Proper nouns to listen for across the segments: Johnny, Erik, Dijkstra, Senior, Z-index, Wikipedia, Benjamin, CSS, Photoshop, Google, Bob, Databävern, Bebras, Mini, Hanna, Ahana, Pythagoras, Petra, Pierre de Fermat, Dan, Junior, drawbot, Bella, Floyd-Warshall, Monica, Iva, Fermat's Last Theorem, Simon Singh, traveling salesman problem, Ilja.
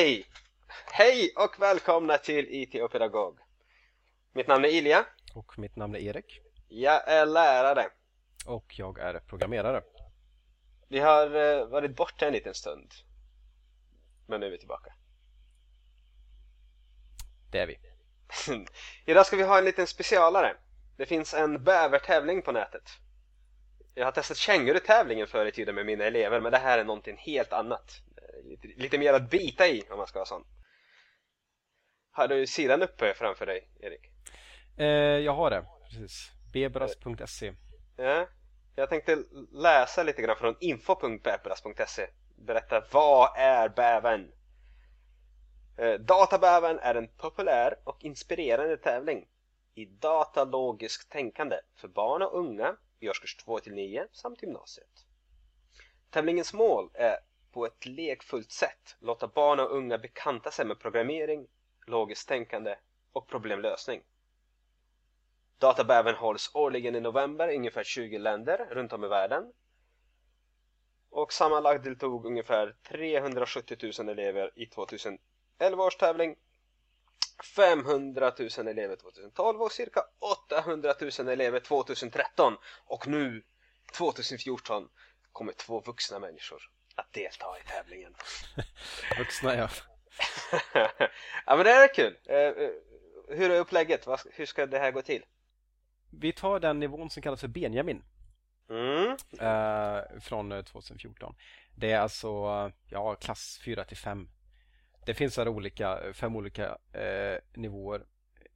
Hej! Hej och välkomna till IT och pedagog. Mitt namn är Ilja. Och mitt namn är Erik. Jag är lärare. Och jag är programmerare. Vi har varit borta en liten stund. Men nu är vi tillbaka. Det är vi. Idag ska vi ha en liten specialare. Det finns en bävertävling på nätet. Jag har testat kängurutävlingen förr i tiden med mina elever, men det här är någonting helt annat. Lite mer att bita i om man ska ha sånt. Har du sidan uppe framför dig, Erik? Jag har det, precis. Bebras.se. Ja, jag tänkte läsa lite grann från info.bebras.se. Berätta, vad är bävern? Databävern är en populär och inspirerande tävling i datalogiskt tänkande för barn och unga i årskurs 2-9 samt gymnasiet. Tävlingens mål är på ett lekfullt sätt låta barn och unga bekanta sig med programmering, logiskt tänkande och problemlösning. Databävern hålls årligen i november i ungefär 20 länder runt om i världen. Och sammanlagt deltog ungefär 370 000 elever i 2011 års tävling, 500 000 elever 2012 och cirka 800 000 elever 2013. Och nu, 2014, kommer 2 vuxna människor att delta i tävlingen. Vuxna, ja. Ja, men det är kul. Hur är upplägget? Hur ska det här gå till? Vi tar den nivån som kallas för Benjamin. Från 2014. Det är alltså klass 4-5. Det finns här fem olika nivåer.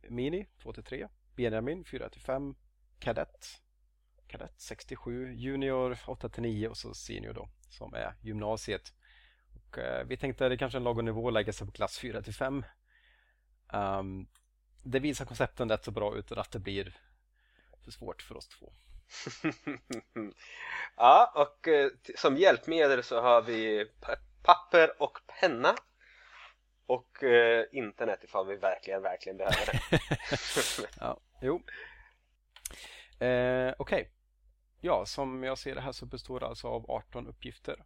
Mini 2-3, Benjamin 4-5, Kadett 6-7, Junior 8-9 och så Senior då, som är gymnasiet. Och vi tänkte att det kanske är en lagom nivå att lägga sig på klass 4-5. Det visar koncepten rätt så bra utan att det blir för svårt för oss två. Ja, och som hjälpmedel så har vi papper och penna. Och internet ifall vi verkligen behöver det. Ja, jo. Okej. Ja, som jag ser det här så består det alltså av 18 uppgifter.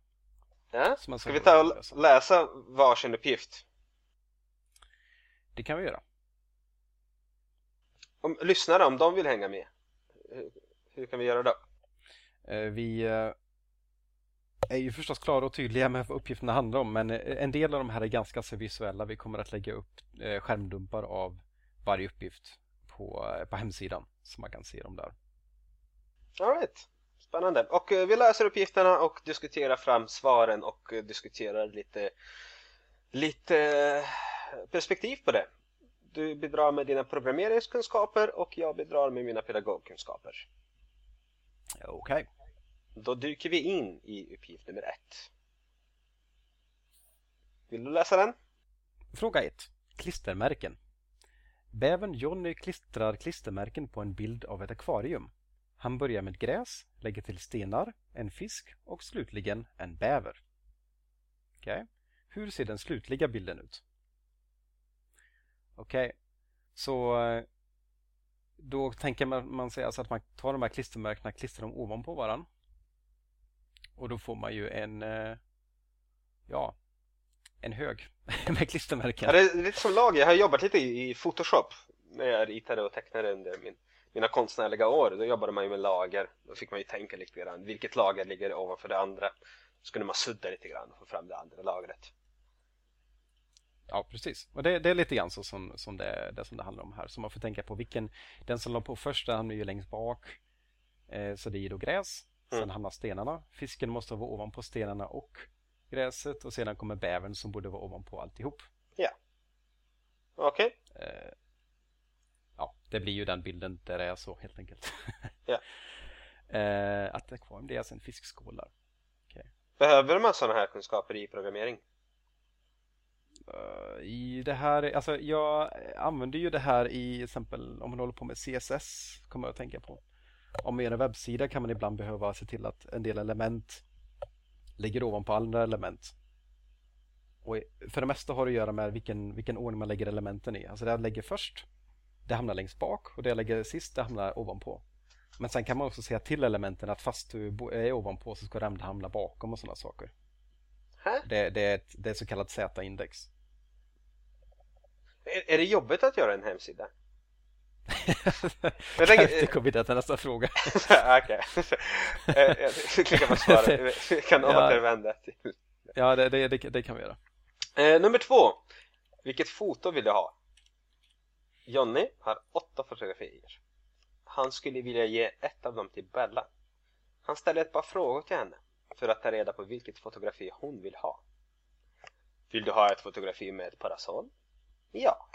Ja, ska vi ta och läsa varsin uppgift? Det kan vi göra. Lyssnare, om de vill hänga med. Hur kan vi göra då? Vi är ju förstås klara och tydliga med vad uppgifterna handlar om, men en del av de här är ganska så visuella. Vi kommer att lägga upp skärmdumpar av varje uppgift på hemsidan, så man kan se dem där. All right. Spännande. Och vi läser uppgifterna och diskuterar fram svaren och diskuterar lite perspektiv på det. Du bidrar med dina programmeringskunskaper och jag bidrar med mina pedagogkunskaper. Okej. Då dyker vi in i uppgift nummer 1. Vill du läsa den? Fråga 1. Klistermärken. Bävern Johnny klistrar klistermärken på en bild av ett akvarium. Han börjar med gräs, lägger till stenar, en fisk och slutligen en bäver. Okej. Hur ser den slutliga bilden ut? Okej. Så då tänker man sig alltså att man tar de här klistermärkena, klistrar dem ovanpå varann. Och då får man ju en hög med klistermärken. Ja, det är lite som lag. Jag har jobbat lite i Photoshop när jag ritade och tecknade under mina konstnärliga år. Då jobbade man ju med lager. Då fick man ju tänka lite grann. Vilket lager ligger ovanför det andra? Så kunde man sudda lite grann och få fram det andra lagret. Ja, precis. Och det är lite grann så som det handlar om här. Så man får tänka på vilken... Den som la på först, den hamnar ju längst bak. Så det är då gräs. Sen hamnar stenarna. Fisken måste vara ovanpå stenarna och gräset. Och sedan kommer bävern som borde vara ovanpå alltihop. Ja. Okej. Ja, det blir ju den bilden där det är så helt enkelt. Ja. Att akvarium, det är alltså en fiskskålar. Okay. Behöver man sådana här kunskaper i programmering? I det här, alltså jag använder ju det här i till exempel om man håller på med CSS, kommer jag att tänka på. Om man gör en webbsida kan man ibland behöva se till att en del element ligger ovanpå andra element. Och för det mesta har det att göra med vilken ordning man lägger elementen i. Alltså det jag lägger först, det hamnar längst bak, och det jag lägger sist, det hamnar ovanpå. Men sen kan man också säga till elementen att fast du är ovanpå så ska det hamna bakom och sådana saker. Det är ett så kallat Z-index. Är det jobbigt att göra en hemsida? Jag tänkte kommit till nästa fråga. Okej. Jag klickar på svaret. Vi kan återvända till. Ja, det kan vi göra. Nummer 2. Vilket foto vill du ha? Johnny har 8 fotografier. Han skulle vilja ge ett av dem till Bella. Han ställer ett par frågor till henne för att ta reda på vilket fotografi hon vill ha. Vill du ha ett fotografi med ett parasoll? Ja.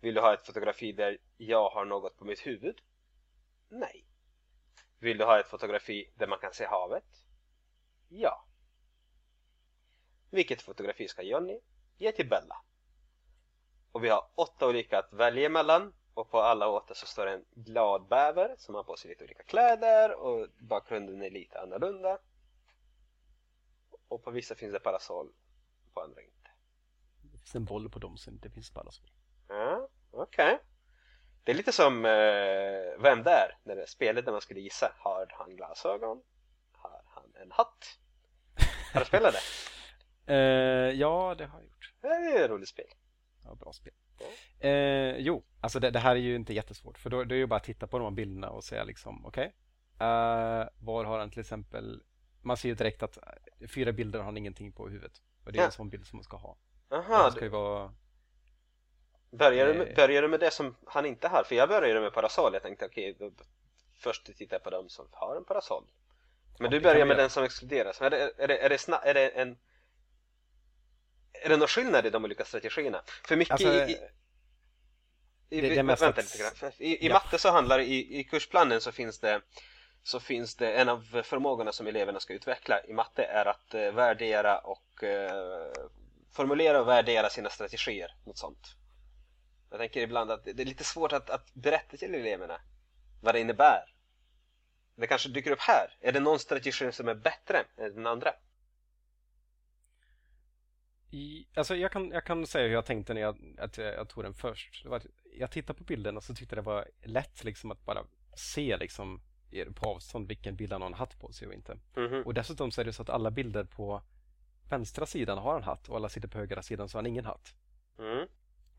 Vill du ha ett fotografi där jag har något på mitt huvud? Nej. Vill du ha ett fotografi där man kan se havet? Ja. Vilket fotografi ska Johnny ge till Bella? Och vi har 8 olika att välja mellan. Och på alla 8 så står en glad bäver som har på sig lite olika kläder. Och bakgrunden är lite annorlunda. Och på vissa finns det parasoll. På andra inte. Det finns en boll på dem så det finns parasoll. Ja, okej. Det är lite som vem där? När det är spelet där man skulle gissa. Har han glasögon? Har han en hatt? Har du spelat det? Ja, det har jag gjort. Det är ett roligt spel. Ja, bra spel. Jo, alltså det här är ju inte jättesvårt. För då är det ju bara att titta på de här bilderna och säga liksom, okej, var har han till exempel. Man ser ju direkt att 4 bilder har han ingenting på huvudet. Och det är en sån bild som man ska ha. Aha, ska ju vara. Börjar du med det som han inte har? För jag började med parasoll. Jag tänkte okej, först tittar jag på dem som har en parasoll. Men du börjar med den som exkluderas. Är det någon skillnad i de olika strategierna? För mycket alltså, i matte så handlar i kursplanen så finns det en av förmågorna som eleverna ska utveckla i matte är att värdera och formulera och värdera sina strategier, något sånt. Jag tänker ibland att det är lite svårt att berätta till eleverna vad det innebär. Det kanske dyker upp här. Är det någon strategi som är bättre än den andra? Alltså jag kan säga hur jag tänkte när jag tog den först. Jag tittade på bilden och så tyckte det var lätt liksom att bara se liksom, på avstånd vilken bild han har en hatt på sig och inte. Mm-hmm. Och dessutom så är det så att alla bilder på vänstra sidan har en hatt och alla sidor på högra sidan så har han ingen hatt. Mm.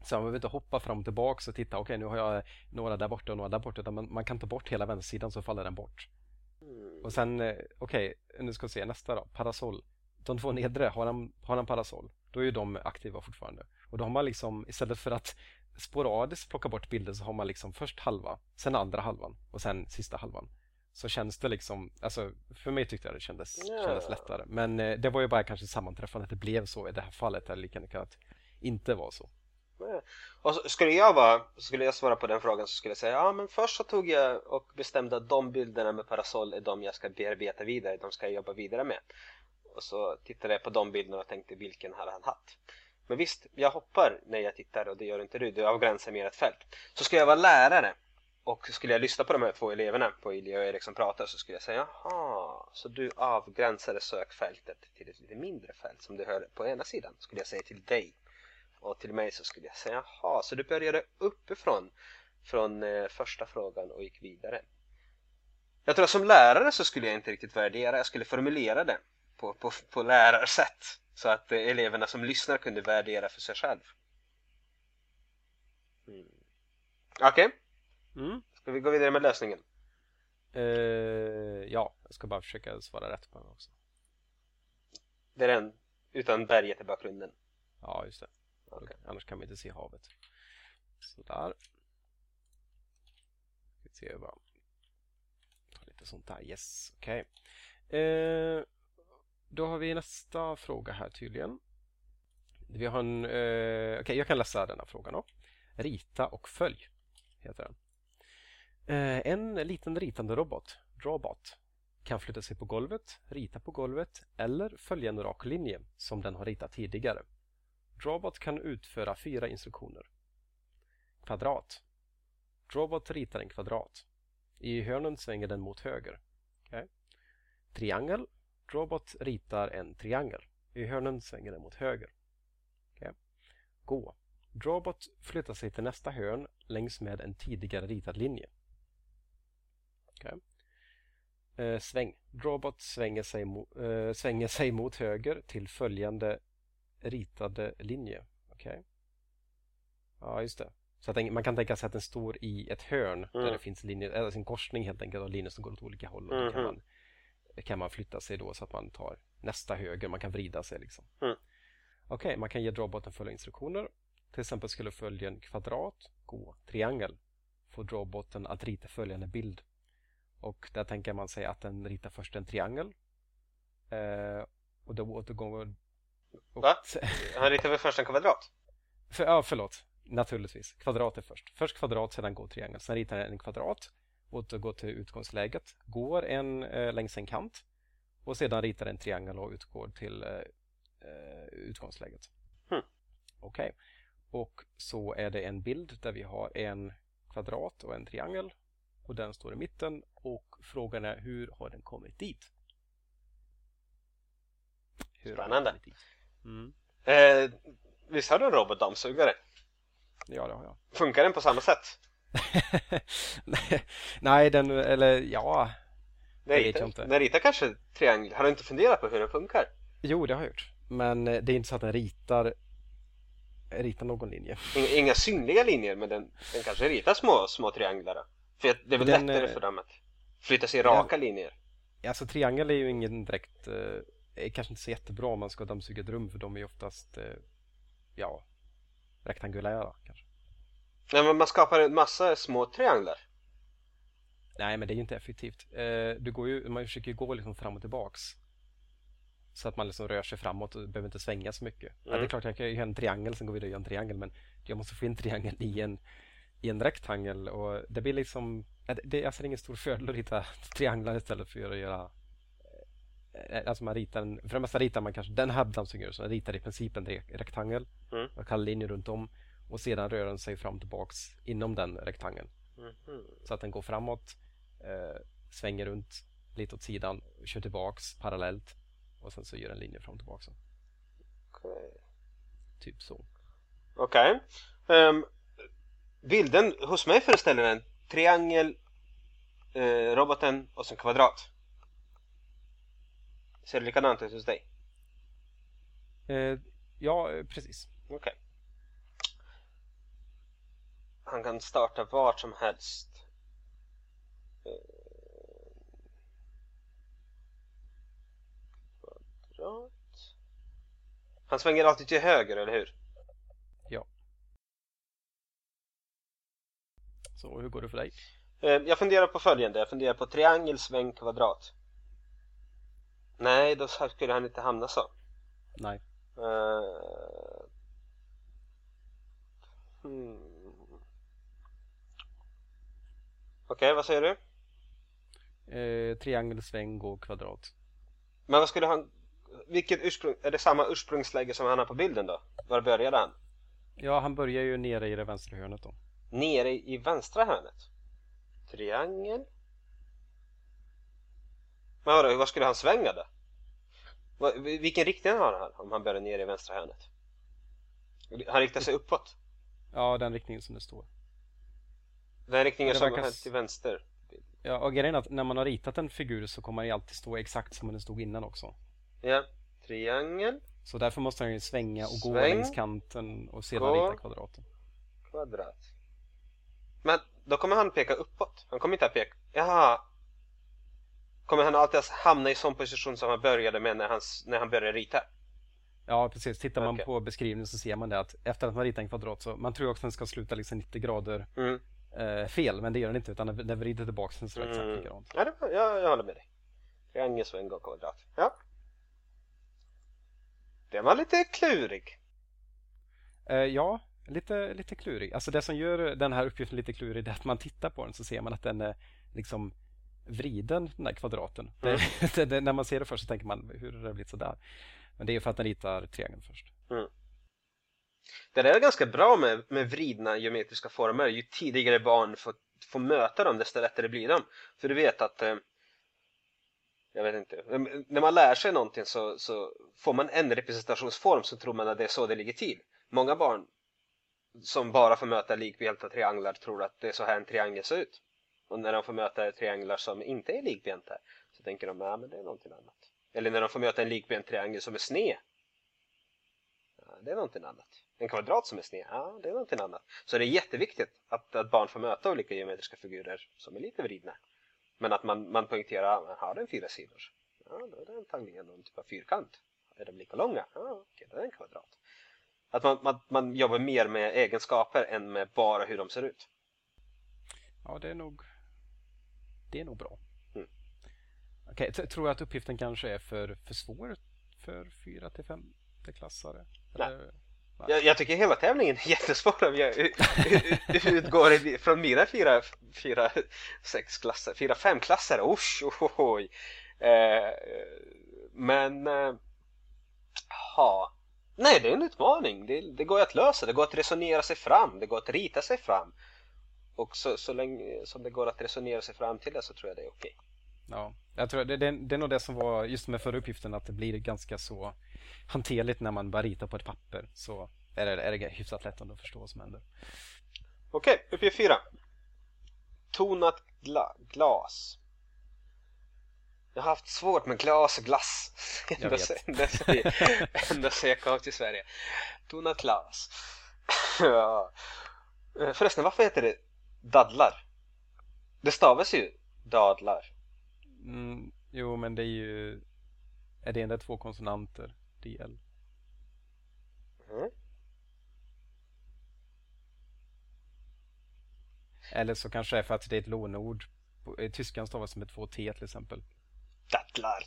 Så man behöver inte hoppa fram och tillbaka och titta, okej, nu har jag några där borta och några där borta. Utan man kan ta bort hela vänstersidan så faller den bort. Mm. Och sen, okej, nu ska vi se nästa då, parasoll. De 2 nedre, har han parasoll? Då är ju de aktiva fortfarande. Och då har man liksom, istället för att sporadiskt plocka bort bilder så har man liksom först halva, sen andra halvan och sen sista halvan. Så känns det liksom, alltså för mig tyckte jag det kändes lättare. Men det var ju bara kanske sammanträffande att det blev så i det här fallet. Eller lika mycket att inte vara så. Och så skulle jag svara på den frågan så skulle jag säga, ja men först så tog jag och bestämde att de bilderna med parasoll är de jag ska bearbeta vidare, de ska jag jobba vidare med. Och så tittade jag på de bilderna och tänkte vilken hade han haft. Men visst, jag hoppar när jag tittar och det gör inte du avgränsar mer ett fält. Så skulle jag vara lärare och skulle jag lyssna på de här 2 eleverna på Ilja och Erik som pratar så skulle jag säga jaha, så du avgränsade sökfältet till ett lite mindre fält som du hör på ena sidan skulle jag säga till dig. Och till mig så skulle jag säga jaha, så du började uppifrån från första frågan och gick vidare. Jag tror att som lärare så skulle jag inte riktigt värdera, jag skulle formulera det. På lärarsätt. Så att eleverna som lyssnar kunde värdera för sig själv. Mm. Okej. Ska vi gå vidare med lösningen? Ja, jag ska bara försöka svara rätt på den också. Det är den utan berget i bakgrunden. Ja, just det. Okay. Annars kan vi inte se havet. Sådär. Vi ser bara. Ta lite sånt där. Yes, okej. Då har vi nästa fråga här tydligen. Vi har en, okej, jag kan läsa den här frågan då. Rita och följ heter den. En liten ritande robot, drawbot, kan flytta sig på golvet, rita på golvet eller följa en rak linje som den har ritat tidigare. Drawbot kan utföra 4 instruktioner. Kvadrat. Drawbot ritar en kvadrat. I hörnen svänger den mot höger. Okay. Triangel. Drawbot ritar en triangel. I hörnen svänger den mot höger. Okay. Gå. Drawbot flyttar sig till nästa hörn längs med en tidigare ritad linje. Okay. Sväng. Drawbot svänger sig mot höger till följande ritade linje. Okay. Ja, just det. Så jag tänker, man kan tänka sig att den står i ett hörn där det finns linjer, eller en korsning helt enkelt, och linjer som går åt olika håll. Och kan man flytta sig då så att man tar nästa höger, man kan vrida sig liksom. Okej, man kan ge drawboten följa instruktioner. Till exempel skulle följen kvadrat gå triangel. Får drawboten att rita följande bild. Och där tänker man sig att den ritar först en triangel. Och då återgår... Va? Han ritar väl först en kvadrat? Förlåt. Naturligtvis. Kvadrat är först. Först kvadrat, sedan går triangel. Sen ritar den en kvadrat. Återgår till utgångsläget. Går en längs en kant. Och sedan ritar den en triangel och utgår till utgångsläget. Okej. Och så är det en bild där vi har en kvadrat och en triangel. Och den står i mitten. Och frågan är, hur har den kommit dit? Spännande. Visst har du en robotdammsugare? Ja, det har jag. Funkar den på samma sätt? Nej, den... Eller ja... Den ritar kanske triangel. Har du inte funderat på hur den funkar? Jo, det har jag gjort. Men det är inte så att den ritar någon linje. Inga synliga linjer, men den kanske ritar små trianglar. För det är väl lättare för dem att flytta sig i raka linjer. Alltså triangel är ju ingen direkt... är kanske inte så jättebra om man ska dammsuga ett rum, för de är oftast rektangulära kanske. Nej, men man skapar en massa små trianglar. Nej, men det är ju inte effektivt. Man försöker ju gå liksom fram och tillbaks så att man liksom rör sig framåt och behöver inte svänga så mycket. Ja, det är klart jag kan göra en triangel, sen går vi och gör en triangel, men jag måste få in triangeln i en rektangel, och det blir liksom det är ingen stor fördel att rita trianglar istället för att göra... Alltså man ritar för det mesta ritar man kanske den här dammsugaren, så man ritar i princip en rektangel och kallar linjer runt om, och sedan rör den sig fram tillbaks inom den rektangeln så att den går framåt, svänger runt lite åt sidan, kör tillbaks parallellt och sen så gör en linje fram tillbaks. Typ så. Okej. Bilden hos mig föreställer en triangel, roboten och sen kvadrat. Ser det likadant ut hos dig? Ja, precis. Okej. Han kan starta vart som helst. Kvadrat. Han svänger alltid till höger, eller hur? Ja. Så, hur går det för dig? Jag funderar på följande. Jag funderar på triangel, sväng, kvadrat. Nej, då skulle han inte hamna så. Nej. Okej, vad säger du? Triangel, sväng, gå, kvadrat. Men vad skulle han... Är det samma ursprungsläge som han har på bilden då? Var började han? Ja, han börjar ju nere i det vänstra hörnet då. Nere i vänstra hörnet? Triangel... Men vadå, var skulle han svänga då? Vilken riktning har han om han börjar ner i vänstra hörnet? Han riktar sig uppåt. Ja, den riktningen som det står. Den riktningen som verkar... till vänster. Ja, och grejen är att när man har ritat en figur så kommer den alltid stå exakt som den stod innan också. Ja, triangel. Så därför måste han ju svänga och gå längs kanten och sedan rita kvadraten. Kvadrat. Men då kommer han peka uppåt. Han kommer inte att peka... Jaha. Kommer han alltid hamna i sån position som han började med när han började rita? Ja, precis. Tittar man på beskrivningen så ser man det att efter att man ritar en kvadrat så man tror också att den ska sluta liksom 90 grader fel, men det gör den inte, utan den vrider tillbaka den så exakt likadant. Ja, jag håller med dig. Triangel, sväng, gå, kvadrat. Ja. Den var lite klurig. Ja, lite klurig. Alltså det som gör den här uppgiften lite klurig är att man tittar på den så ser man att den är liksom... vriden, den där kvadraten. Det, när man ser det först så tänker man, hur har det blivit sådär? Men det är ju för att den ritar triangeln först. Det där är ganska bra med vridna geometriska former. Ju tidigare barn får möta dem, desto lättare blir dem. För du vet att jag vet inte, när man lär sig någonting så får man en representationsform, så tror man att det är så det ligger till. Många barn som bara får möta likbenta trianglar tror att det är så här en triangel ser ut. Och när de får möta trianglar som inte är likbenta så tänker de, men det är någonting annat. Eller när de får möta en likbent triangel som är sned. Ja, det är någonting annat. en kvadrat som är sned, ja, det är någonting annat. Så det är jätteviktigt att barn får möta olika geometriska figurer som är lite vridna. Men att man poängterar, har den fyra sidor? Ja, då är det antagligen någon typ av fyrkant. Är de lika långa? Ja, okej, det är en kvadrat. Att man jobbar mer med egenskaper än med bara hur de ser ut. Ja, det är nog bra. Mm. Okej, tror jag att uppgiften kanske är för svår för 4-5-klassare? Jag tycker hela tävlingen är jättesvår om jag utgår från mina 4-5-klassare. Men ha. Nej, det är en utmaning. Det går att lösa. Det går att resonera sig fram. Det går att rita sig fram. Och så länge som det går att resonera sig fram till det, så tror jag det är okej. Ja, jag tror det är nog det som var just med förra uppgiften, att det blir ganska så hanterligt när man bara ritar på ett papper. Så är det hyfsat lätt att förstå vad som händer. Okej, uppgift 4. Tonat glas. Jag har haft svårt med glas och glass ända sedan jag kom till Sverige. Tonat glas. Ja. Förresten, varför heter det dadlar? Det stavas ju dadlar. Mm, jo, men det är ju... Är det en där två konsonanter? DL. Mm. Eller så kanske det är för att det är ett lånord. I tyskan stavas det med 2 T till exempel. Dattlar.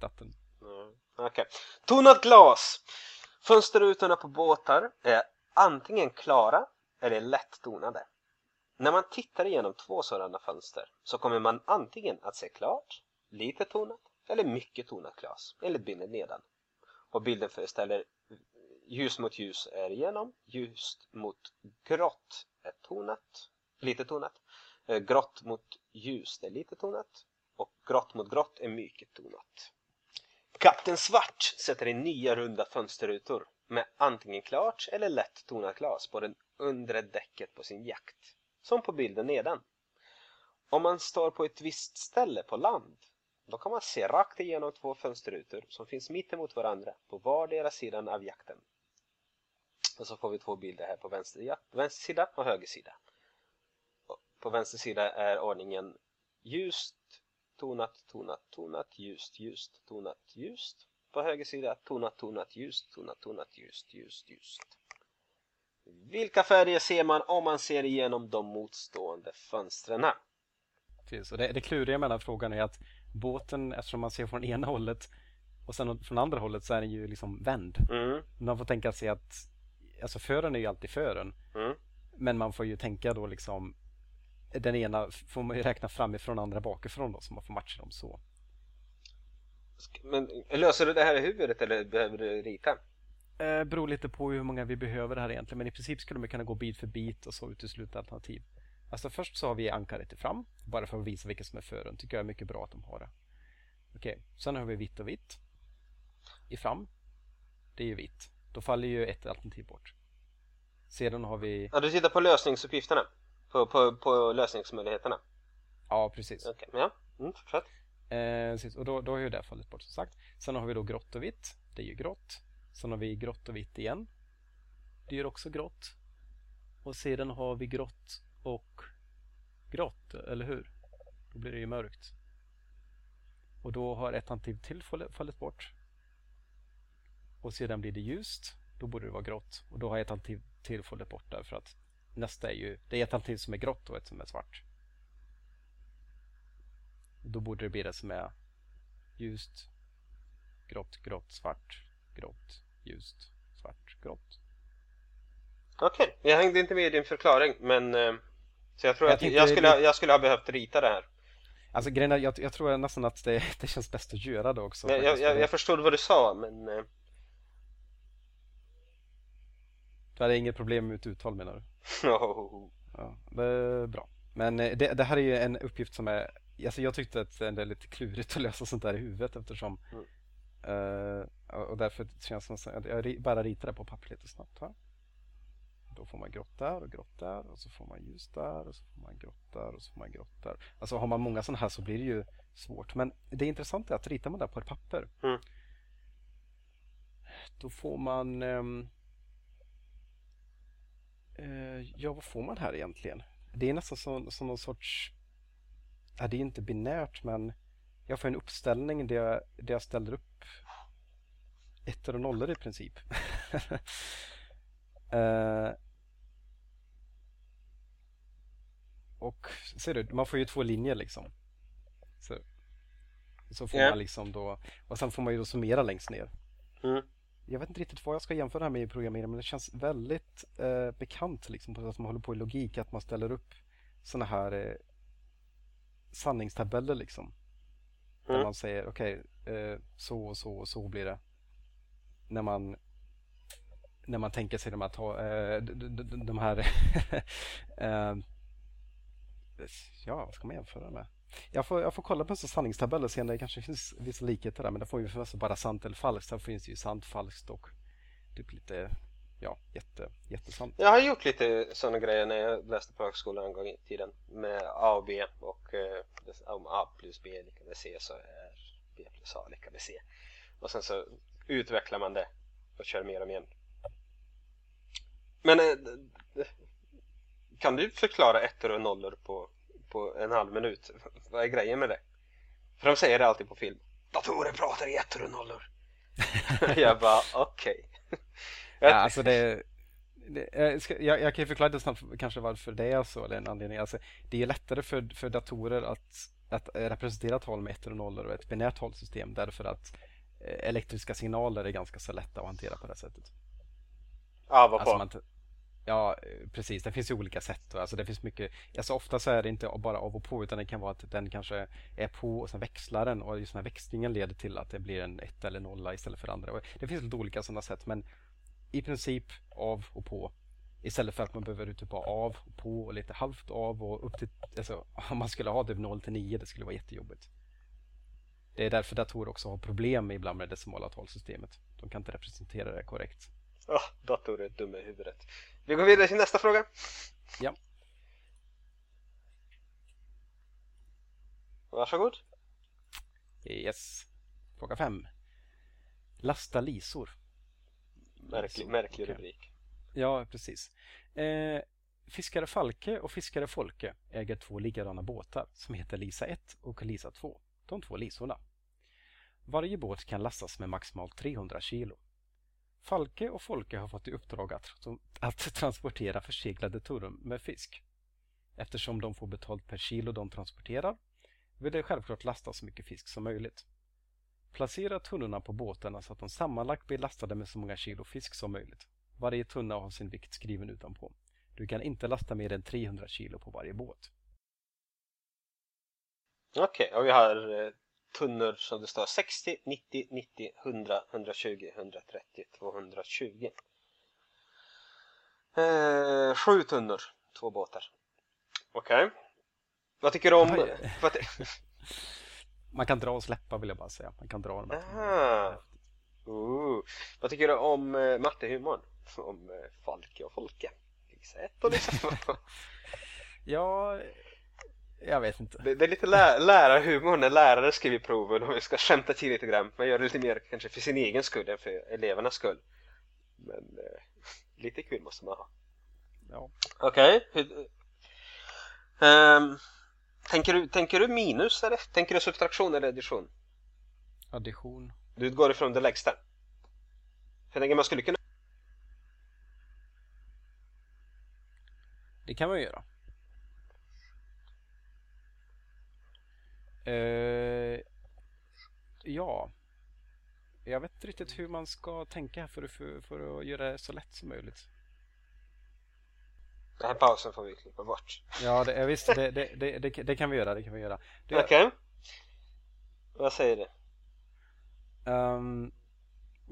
Datten. Mm. Okej. Tonat glas. Fönsterrutorna på båtar är antingen klara eller lätt tonade. När man tittar igenom 2 sådana fönster så kommer man antingen att se klart, lite tonat eller mycket tonat glas enligt bilden nedan. Och bilden föreställer ljus mot ljus är igenom, ljus mot grått är tonat, lite tonat, grått mot ljus är lite tonat och grått mot grått är mycket tonat. Kapten Svart sätter in 9 runda fönsterrutor med antingen klart eller lätt tonat glas på den undre däcket på sin jakt, som på bilden nedan. Om man står på ett visst ställe på land, då kan man se rakt igenom 2 fönsterrutor som finns mitt emot varandra på vardera sidan av jakten. Och så får vi 2 bilder här på vänster sida och höger sida. Och på vänster sida är ordningen ljust, tonat, tonat, tonat, ljust, ljust, tonat, ljust. På höger sida tonat, tonat, ljust, tonat, tonat, ljust, ljust, ljust. Vilka färger ser man om man ser igenom de motstående fönstren? Precis, och det kluriga mellan frågan är att båten, eftersom man ser från ena hållet och sen från andra hållet, så är den ju liksom vänd. Mm. Man får tänka sig att, alltså fören är ju alltid fören. Mm. Men man får ju tänka då liksom, den ena får man ju räkna framifrån, andra bakifrån då, så man får matcha dem så. Men löser du det här i huvudet eller behöver du rita? Beror lite på hur många vi behöver här egentligen, men i princip skulle man kunna gå bit för bit och så utesluta alternativ. Alltså först så har vi ankaret till fram, bara för att visa vilka som är fören. Tycker jag är mycket bra att de har det. Okej, sen har vi vitt och vitt. I fram, det är ju vitt. Då faller ju ett alternativ bort. Sedan har vi... Ja, du tittar på lösningsuppgifterna, på lösningsmöjligheterna. Ja, precis. Okej, ja, fortsätt. Precis. Och då har ju det fallit bort som sagt. Sen har vi då grått och vitt, det är ju grått. Sen har vi grått och vitt igen. Det är också grått. Och sedan har vi grått och grått, eller hur? Då blir det ju mörkt. Och då har ett alternativ till fallit bort. Och sedan blir det ljust. Då borde det vara grått. Och då har ett alternativ till fallit bort där, för att nästa är ju... Det är ett alternativ som är grått och ett som är svart. Då borde det bli det som är ljust, grått, grått, svart, grått, ljust, svart, grått. Okej, jag hängde inte med i din förklaring, men så jag tror att jag skulle ha behövt rita det här. Alltså grejen, jag tror nästan att det känns bäst att göra det också. Jag förstod vad du sa, men... Du hade inget problem med uttal, menar du? Ja, det är bra. Men det här är ju en uppgift som är... Alltså jag tyckte att det är lite klurigt att lösa sånt där i huvudet, eftersom... Mm. Och därför känns det som att jag bara ritar det på papper lite snabbt här. Då får man grått där, och så får man ljus där, och så får man grått där, och så får man grått där. Alltså har man många sådana här så blir det ju svårt. Men det intressanta är att ritar man där på ett papper, då får man Ja, vad får man här egentligen? Det är nästan som någon sorts... Ja, det är inte binärt, men jag får en uppställning där jag ställer upp ettor och nollor i princip. Och ser du, man får ju två linjer liksom. Så får man liksom då... Och sen får man ju då summera längst ner. Mm. Jag vet inte riktigt vad jag ska jämföra det här med i programmering, men det känns väldigt bekant liksom, på att man håller på i logik, att man ställer upp såna här sanningstabeller liksom. Där man säger, okej, så blir det. När man tänker sig de här ja, vad ska man jämföra med? Jag får kolla på en sån sanningstabell senare. Det kanske finns vissa likheter där, men det får ju förstås bara sant eller falskt. Sen finns det ju sant, falskt och typ lite, ja, jättesant. Jag har gjort lite sådana grejer när jag läste på högskolan en gång i tiden med A och B, och om A plus B lika med C så är B plus A lika med C. Och sen så utvecklar man det och kör mer om igen. Men kan du förklara ettor och nollor på en halv minut? Vad är grejen med det? För de säger det alltid på film. Datorer pratar i ettor och nollor. Jag bara, okej. Ja, alltså jag kan ju förklara det snabbt kanske varför det är så, eller en anledning. Alltså, det är lättare för datorer att representera tal med ettor och nollor och ett binärt talsystem, därför att elektriska signaler är ganska så lätta att hantera på det sättet. Ja, vad på? Alltså, ja, precis. Det finns ju olika sätt. Alltså, det finns mycket, alltså, ofta så är det inte bara av och på, utan det kan vara att den kanske är på och sen växlar den. Och just den här växlingen leder till att det blir en etta eller nolla istället för andra. Och det finns lite olika sådana sätt, men i princip av och på. Istället för att man behöver utöpa av och på och lite halvt av och upp till... Alltså, om man skulle ha typ 0 till 9, det skulle vara jättejobbigt. Det är därför datorer också har problem ibland med det decimala talsystemet. De kan inte representera det korrekt. Datorer är dumma i huvudet. Vi går vidare till nästa fråga. Ja. Varsågod. Yes. Fråga 5. Lasta lisor. Märklig okay. Rubrik. Ja, precis. Fiskare Falke och Fiskare Folke äger två likadana båtar som heter Lisa 1 och Lisa 2. De två lisorna. Varje båt kan lastas med maximalt 300 kilo. Falke och Folke har fått i uppdrag att transportera förseglade torrum med fisk. Eftersom de får betalt per kilo de transporterar vill de självklart lasta så mycket fisk som möjligt. Placera tunnorna på båtarna så att de sammanlagt blir lastade med så många kilo fisk som möjligt. Varje tunna har sin vikt skriven utanpå. Du kan inte lasta mer än 300 kilo på varje båt. Okej, och vi har tunnor som det står 60, 90, 90, 100, 120, 130, 220. 7 tunnor, 2 båtar. Okej. Vad tycker du om... Man kan dra och släppa, vill jag bara säga. Man kan dra dem. Vad tycker du om mattehumorn? Om Falke och Folke? Ja... Jag vet inte. Det är lite lärarhumor när lärare skriver proven och vi ska skämta till lite grann. Man gör det lite mer kanske för sin egen skull än för elevernas skull. Men lite kul måste man ha. Ja. Okej. Tänker du minus eller? Tänker du subtraktion eller addition? Addition. Du går ifrån det lägsta. För tänker man skulle kunna... Det kan man göra. Ja, jag vet inte riktigt hur man ska tänka för att göra det så lätt som möjligt. Den här pausen får vi klippa bort. Ja, visst, det kan vi göra. Okej. Vad säger du?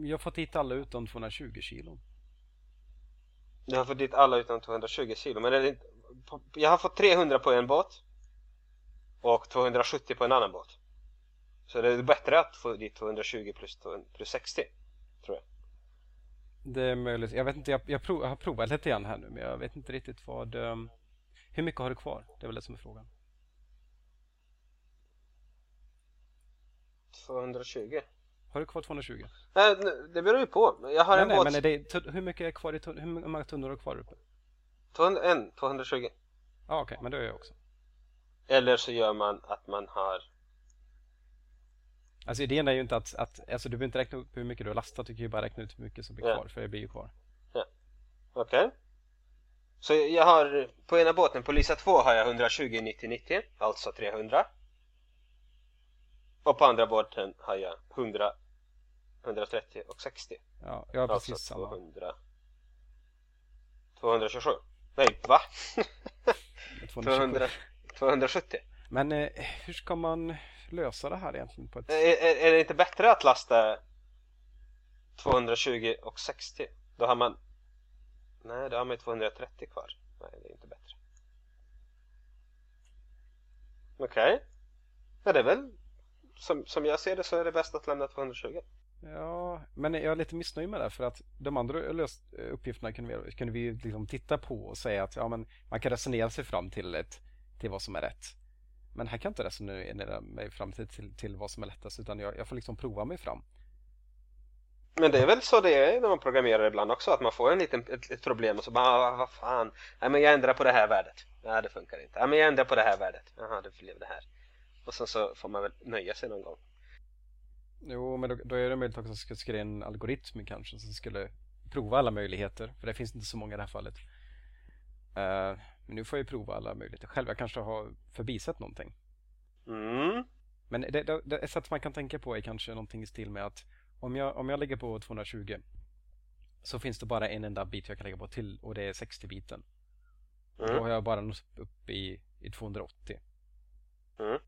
Jag har fått hit alla utom 220 kilo. Jag har fått hit alla utom 220 kilo, men jag har fått 300 på en båt. Och 270 på en annan båt. Så det är bättre att få dit 220 plus 60, tror jag. Det är möjligt. Jag vet inte, jag har provat lite grann här nu, men jag vet inte riktigt vad... Hur mycket har du kvar? Det är väl det som är frågan. 220. Har du kvar 220? Nej, det beror ju på. Jag har en båt... Men hur många tunnor har du kvar uppe? 220. Ja, okej, men det är jag också. Eller så gör man att man har... Alltså idén är ju inte att, alltså du behöver inte räkna upp hur mycket du har lastat. Du kan ju bara räkna ut hur mycket som blir kvar, för det blir ju kvar. Ja, okej. Så jag har, på ena båten på Lisa 2 har jag 120, 90, 90, alltså 300. Och på andra båten har jag 100, 130 och 60. Ja, jag har alltså precis samma. 200, 227. Nej, va? 270. Men hur ska man lösa det här egentligen? På ett... är det inte bättre att lasta 220 och 60? Då har man... Nej, då har man 230 kvar. Nej, det är inte bättre. Okej. Ja, det är väl... som jag ser det så är det bäst att lämna 220. Ja, men jag är lite missnöjd med det, för att de andra uppgifterna kunde vi liksom titta på och säga att ja, men man kan resonera sig fram till vad som är rätt. Men här kan jag inte resonera mig fram till vad som är lättast, utan jag får liksom prova mig fram. Men det är väl så det är när man programmerar ibland också, att man får en liten, ett problem och så bara, vad fan, nej men jag ändrar på det här värdet. Nej, det funkar inte. Nej men jag ändrar på det här värdet. Jaha, det blev det här. Och sen så får man väl nöja sig någon gång. Jo, men då är det möjligt också att ska skriva en algoritm kanske som skulle prova alla möjligheter, för det finns inte så många i det här fallet. Men nu får jag ju prova alla möjligheter själv. Jag kanske har förbisett någonting. Mm. Men det ett sätt man kan tänka på är kanske någonting i stil med att om jag lägger på 220 så finns det bara en enda bit jag kan lägga på till, och det är 60-biten. Mm. Då har jag bara nått upp i 280. Mm.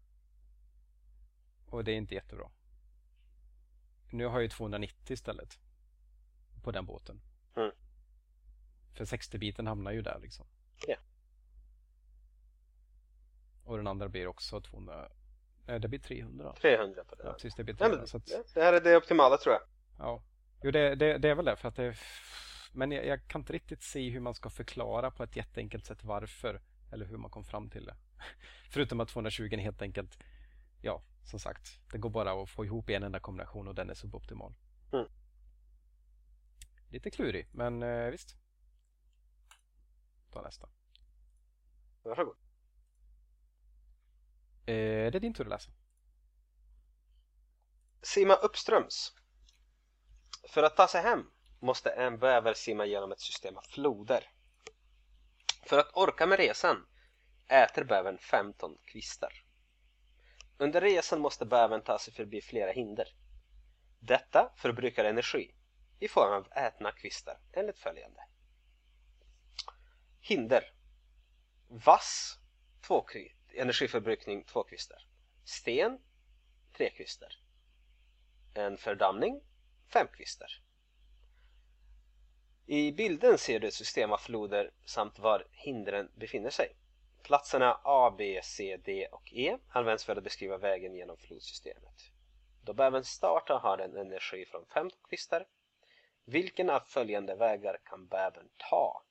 Och det är inte jättebra. Nu har jag ju 290 istället på den båten. Mm. För 60-biten hamnar ju där liksom. Ja. Och den andra blir också 200. Nej, det blir 300. 300 på den. Ja, precis, det blir 300. Nej, men, så att... Det här är det optimala, tror jag. Ja. Jo, det är väl det, för att det... Men jag kan inte riktigt se hur man ska förklara på ett jätteenkelt sätt varför, eller hur man kom fram till det. Förutom att 220 helt enkelt... Ja, som sagt. Det går bara att få ihop en enda kombination och den är suboptimal. Mm. Lite klurig, men visst. Ta nästa. Varsågod. Det är din tur att läsa. Simma uppströms. För att ta sig hem måste en bäver simma genom ett system av floder. För att orka med resan äter bävern 15 kvistar. Under resan måste bävern ta sig förbi flera hinder. Detta förbrukar energi i form av ätna kvistar enligt följande. Hinder. Vass, 2 energiförbrukning 2 kvistar. Sten, 3 kvistar. En fördamning, 5 kvistar. I bilden ser du ett system av floder samt var hindren befinner sig. Platserna A, B, C, D och E används för att beskriva vägen genom flodsystemet. Då bävern startar har den energi från 5 kvistar. Vilken av följande vägar kan bävern ta?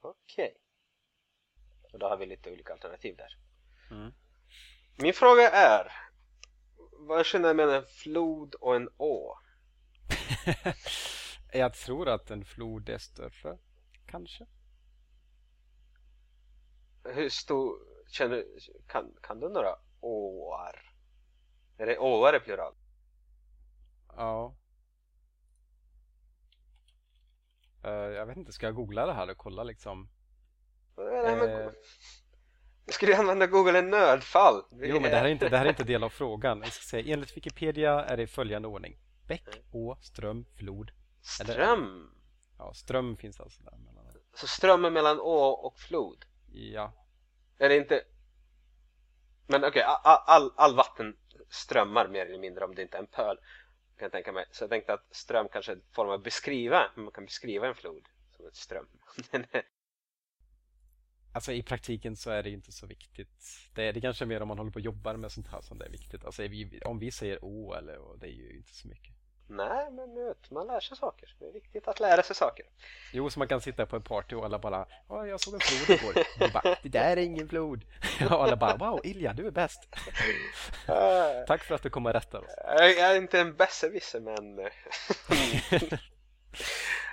Okej. Och då har vi lite olika alternativ där. Mm. Min fråga är, vad är skillnaden mellan en flod och en å? Jag tror att en flod är större, kanske. Hur stor känner kan du några åar? Är det åar i plural? Ja. Jag vet inte, ska jag googla det här och kolla liksom? Nej, men... Skulle jag använda Google en nödfall? Jo, men det här är inte del av frågan. Jag ska säga, enligt Wikipedia är det i följande ordning. Bäck, å, ström, flod. Ström? Eller... Ja, ström finns alltså där mellan. Så strömmen mellan å och flod? Ja. Är det inte... Men okej, all vatten strömmar mer eller mindre om det inte är en pöl, kan jag tänka mig. Så jag tänkte att ström kanske är en form av beskriva, men man kan beskriva en flod som ett ström. Alltså i praktiken så är det ju inte så viktigt. Det är kanske mer om man håller på och jobbar med sånt här som det är viktigt. Alltså om vi säger å eller å, det är ju inte så mycket. Nej, men man lär sig saker. Det är viktigt att lära sig saker. Jo, så man kan sitta på en party och alla bara, jag såg en flod igår. Och bara, det där är ingen flod. Och alla bara, wow, Ilja, du är bäst. Tack för att du kom och rättade oss. Jag är inte en besserwisser, men...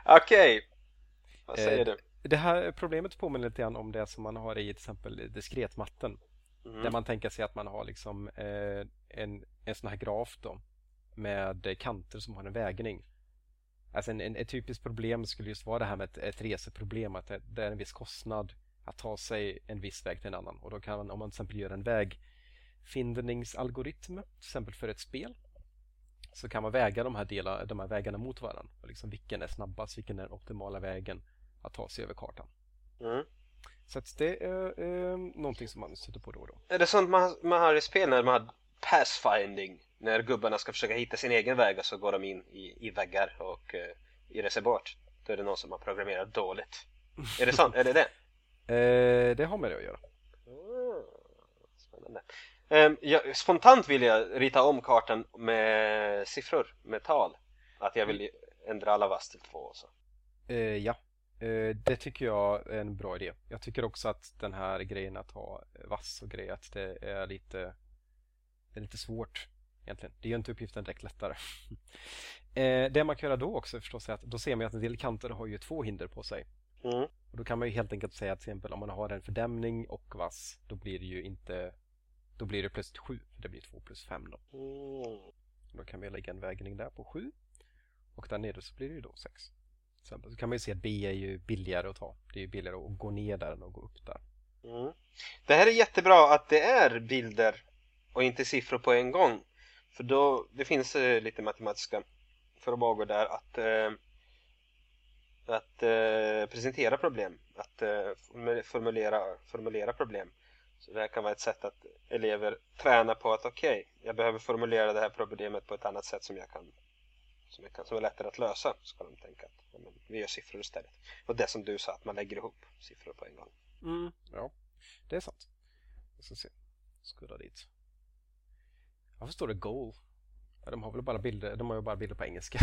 Okej. Vad säger du? Det här problemet påminner lite grann om det som man har i till exempel diskretmatten. Mm. Där man tänker sig att man har liksom en sån här graf då, med kanter som har en vägning. Alltså ett typiskt problem skulle just vara det här med ett reseproblem. Att det är en viss kostnad att ta sig en viss väg till en annan. Och då kan man, om man till exempel gör en vägfindningsalgoritm till exempel för ett spel, så kan man väga de här vägarna mot varandra. Och liksom vilken är snabbast, vilken är den optimala vägen att ta sig över kartan. Mm. Så att det är någonting som man stöter på då och då. Är det sånt man har i spel när man har pathfinding? När gubbarna ska försöka hitta sin egen väg och så går de in i väggar och i reservat. Då är det någon som har programmerat dåligt. Är det sant? Är det det? Det har med det att göra. Spännande. Spontant vill jag rita om kartan med siffror, med tal. Att jag vill ändra alla vass till 2 och så. Ja. Det tycker jag är en bra idé. Jag tycker också att den här grejen att ha vass och grejer, att det är lite svårt egentligen. Det gör inte uppgiften direkt lättare. Det man kan göra då också förstås är att då ser man att en del kanter har ju 2 hinder på sig. Mm. Och då kan man ju helt enkelt säga att till exempel om man har en fördämning och vass, då blir det ju inte, då blir det plötsligt 7. Det blir 2 + 5 då. Mm. Då kan vi lägga en vägning där på 7. Och där nere så blir det ju då 6. Så kan man ju se att B är ju billigare att ta. Det är ju billigare att gå ner där än att gå upp där. Mm. Det här är jättebra att det är bilder och inte siffror på en gång. För då, det finns lite matematiska förmågor där att presentera problem. Att formulera problem. Så det här kan vara ett sätt att elever tränar på att okej, jag behöver formulera det här problemet på ett annat sätt som är lättare att lösa, så kan de tänka att ja, men vi gör siffror istället. Och det som du sa, att man lägger ihop siffror på en gång. Mm, ja, det är sant. Jag ska se. Skudda dit. Varför står det goal? Ja, de har väl bara bilder, de har ju bara bilder på engelska.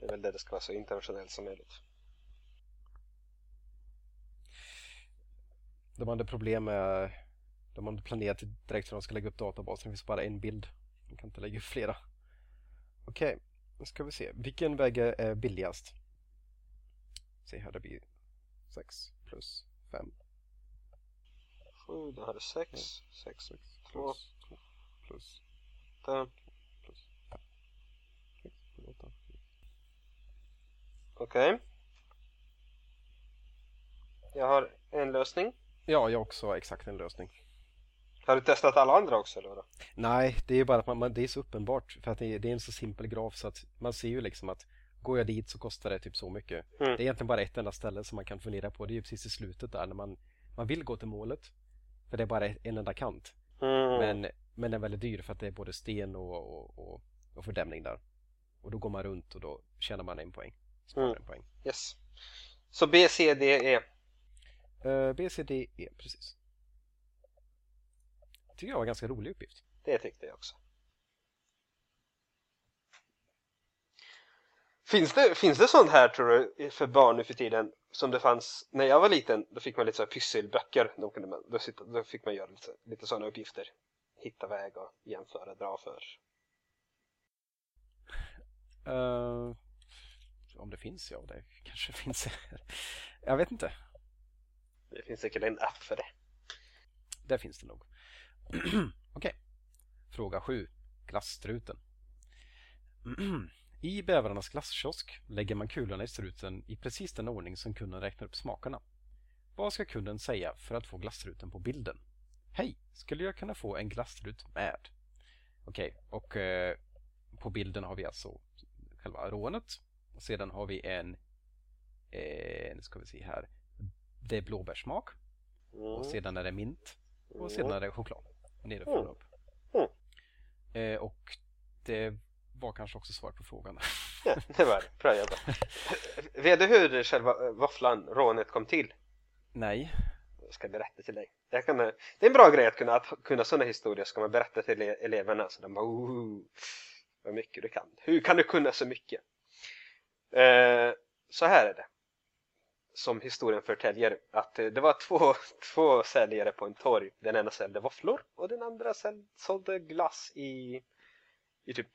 Det är väl det ska vara så internationellt som möjligt. De hade problem med, de hade planerat direkt när de ska lägga upp databasen. Det finns bara en bild. De kan inte lägga upp flera. Okej. Nu ska vi se. Vilken väg är billigast? Se här, det blir 6 + 5. 7, det här är 6. 6 + 2 + 8 + 5. Okej. Jag har en lösning. Ja, jag också har exakt en lösning. Har du testat alla andra också eller då? Nej, det är ju bara att det är så uppenbart. För att det är en så simpel graf så att man ser ju liksom att går jag dit så kostar det typ så mycket. Mm. Det är egentligen bara ett enda ställe som man kan fundera på. Det är ju precis i slutet där när man vill gå till målet. För det är bara en enda kant. Mm. Men den är väldigt dyr för att det är både sten och fördämning där. Och då går man runt och då tjänar man en poäng. En poäng. Yes. Så B, C, D, E. B, C, D, E, precis. Det tycker jag var en ganska rolig uppgift. Det tyckte jag också. Finns det sånt här tror du för barn nu för tiden som det fanns när jag var liten? Då fick man lite så här pysselböcker. Då fick man göra lite sådana uppgifter. Hitta väg och jämföra, dra för. Om det finns, ja. Det kanske finns. Jag vet inte. Det finns säkert en app för det. Där finns det nog. Okej. Fråga 7. Glasstruten. I bävrarnas glasskiosk lägger man kulorna i struten i precis den ordning som kunden räknar upp smakerna. Vad ska kunden säga för att få glasstruten på bilden? Hej, skulle jag kunna få en glasstrut med? Okej, och på bilden har vi alltså själva rånet. Och sedan har vi nu ska vi se här. Det är blåbärsmak. Och sedan är det mint. Och sedan är det choklad. Nerifrån upp. Mm. Och det var kanske också svar på frågan. Ja, det var det. Bra jobbat. Vet du hur själva våfflan, rånet, kom till? Nej. Jag ska berätta till dig. Det är en bra grej att kunna sådana historier. Ska man berätta till eleverna så de bara vad mycket du kan. Hur kan du kunna så mycket? Så här är det. Som historien förtäljer att det var två säljare på en torg. Den ena sålde våfflor och den andra sålde glass i typ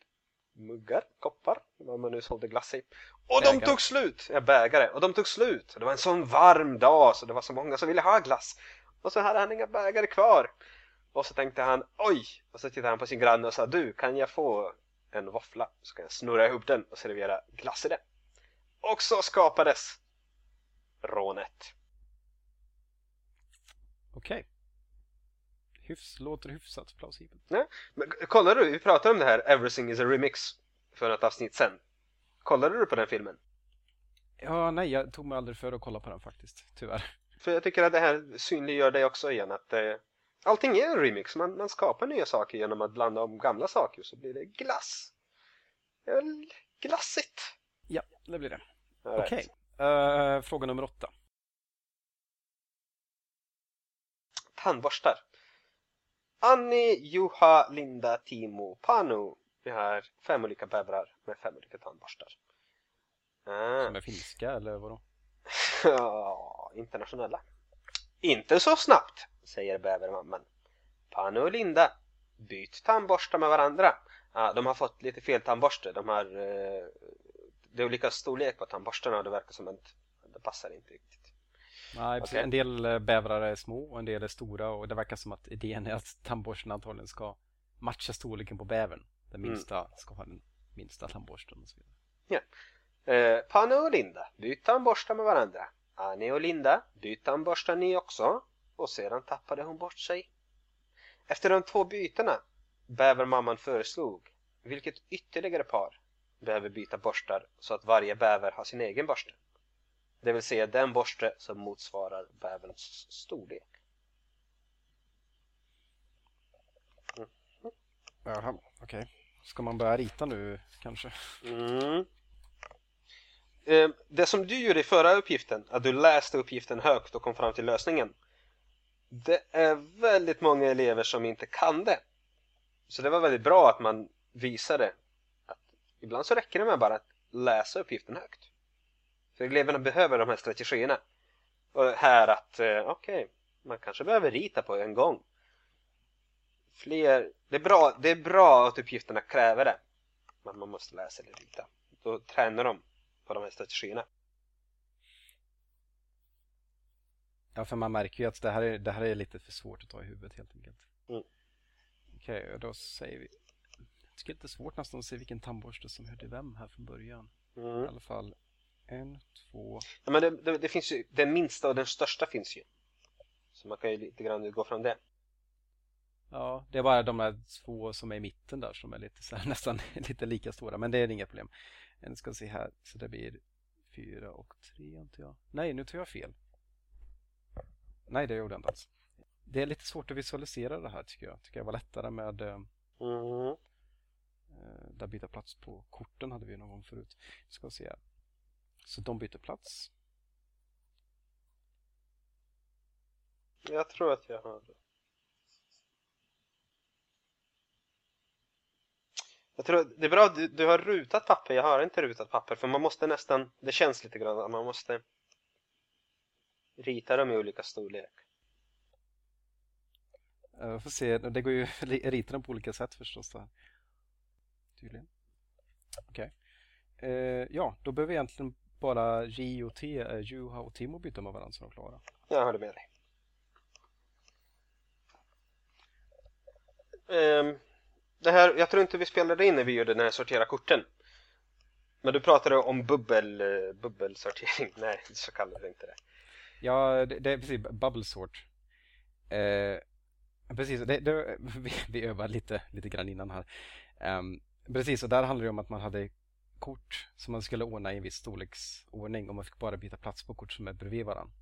muggar, koppar, vad man nu sålde glass i. Och bägare. De tog slut! Ja, bägare. Och de tog slut. Det var en sån varm dag så det var så många som ville ha glass. Och så hade han inga bägare kvar. Och så tänkte han, oj! Och så tittade han på sin granne och sa, du, kan jag få en våffla? Så kan jag snurra ihop den och servera glass i den. Och så skapades rånet. Okej. Låter hyfsat plausibelt. Nej, men kollade du, vi pratade om det här Everything is a remix för ett avsnitt sen. Kollade du på den filmen? Ja, nej, jag tog mig aldrig för att kolla på den faktiskt, tyvärr. För jag tycker att det här synliggör det också igen, att allting är en remix. Man skapar nya saker genom att blanda om gamla saker, så blir det glass. Det är väl glassigt. Ja, det blir det. Okej, fråga nummer 8. Tandborstar. Annie, Juha, Linda, Timo, Panu. Vi har 5 olika bebrar med 5 olika tandborstar. Som är finska eller vadå? Ja, internationella. Inte så snabbt, säger bävermamman. Panu och Linda, byt tandborstar med varandra. De har fått lite fel tandborste. Det är olika storlek på tandborstarna och det verkar som att det passar inte riktigt. Nej, okay. En del bävrar är små och en del är stora, och det verkar som att idén är att tandborsten antagligen ska matcha storleken på bävern. Den minsta ska ha den minsta tandborsten och så vidare. Ja. Panu och Linda, byt tandborstar med varandra. Annie och Linda, byt tandborstar ni också. Och sedan tappade hon bort sig. Efter de 2 bytena bävermamman föreslog vilket ytterligare par behöver byta borstar så att varje bäver har sin egen borste. Det vill säga den borste som motsvarar bäverns storlek. Jaha, okej. Ska man börja rita nu kanske? Det som du gjorde i förra uppgiften, att du läste uppgiften högt och kom fram till lösningen. Det är väldigt många elever som inte kan det. Så det var väldigt bra att man visade att ibland så räcker det med bara att läsa uppgiften högt. För eleverna behöver de här strategierna. Och här att, okej, man kanske behöver rita på en gång. Det är bra att uppgifterna kräver det. Men man måste läsa eller rita. Då tränar de på de här strategierna. Ja, för man märker ju att det här är lite för svårt att ta i huvudet helt enkelt. Okej, och då säger vi... Jag tycker det är lite svårt nästan att se vilken tandborste som hörde vem här från början. I alla fall... 1, 2... Ja, men det finns ju, den minsta och den största finns ju. Så man kan ju lite grann utgå från det. Ja, det är bara de där 2 som är i mitten där som är lite så här, nästan lite lika stora. Men det är inga problem. Nu ska vi se här. Så det blir 4 och 3, inte jag. Nej, nu tar jag fel. Nej, det gjorde jag inte alls. Det är lite svårt att visualisera det här tycker jag. Tycker jag var lättare med... Där byta plats på korten hade vi någon gång förut. Nu ska vi se här. Så de byter plats. Jag tror att jag har det. Jag tror det är bra att du har rutat papper. Jag har inte rutat papper. För man måste nästan... Det känns lite grann att man måste rita dem i olika storlek. Jag får se. Det går ju att rita dem på olika sätt förstås. Där. Tydligen. Okej. Ja, då behöver vi egentligen... Bara J och T, Juha och Timo byter med varandra så de klarar. Jag håller med dig. Det här, jag tror inte vi spelade in när vi gjorde den här sortera korten. Men du pratade om bubbelsortering. Nej, så kallar vi inte det. Ja, det är precis bubble sort. Precis, vi övade lite grann innan här. Precis, och där handlar det om att man hade... kort som man skulle ordna i en viss storleksordning och man fick bara byta plats på kort som är bredvid varandra.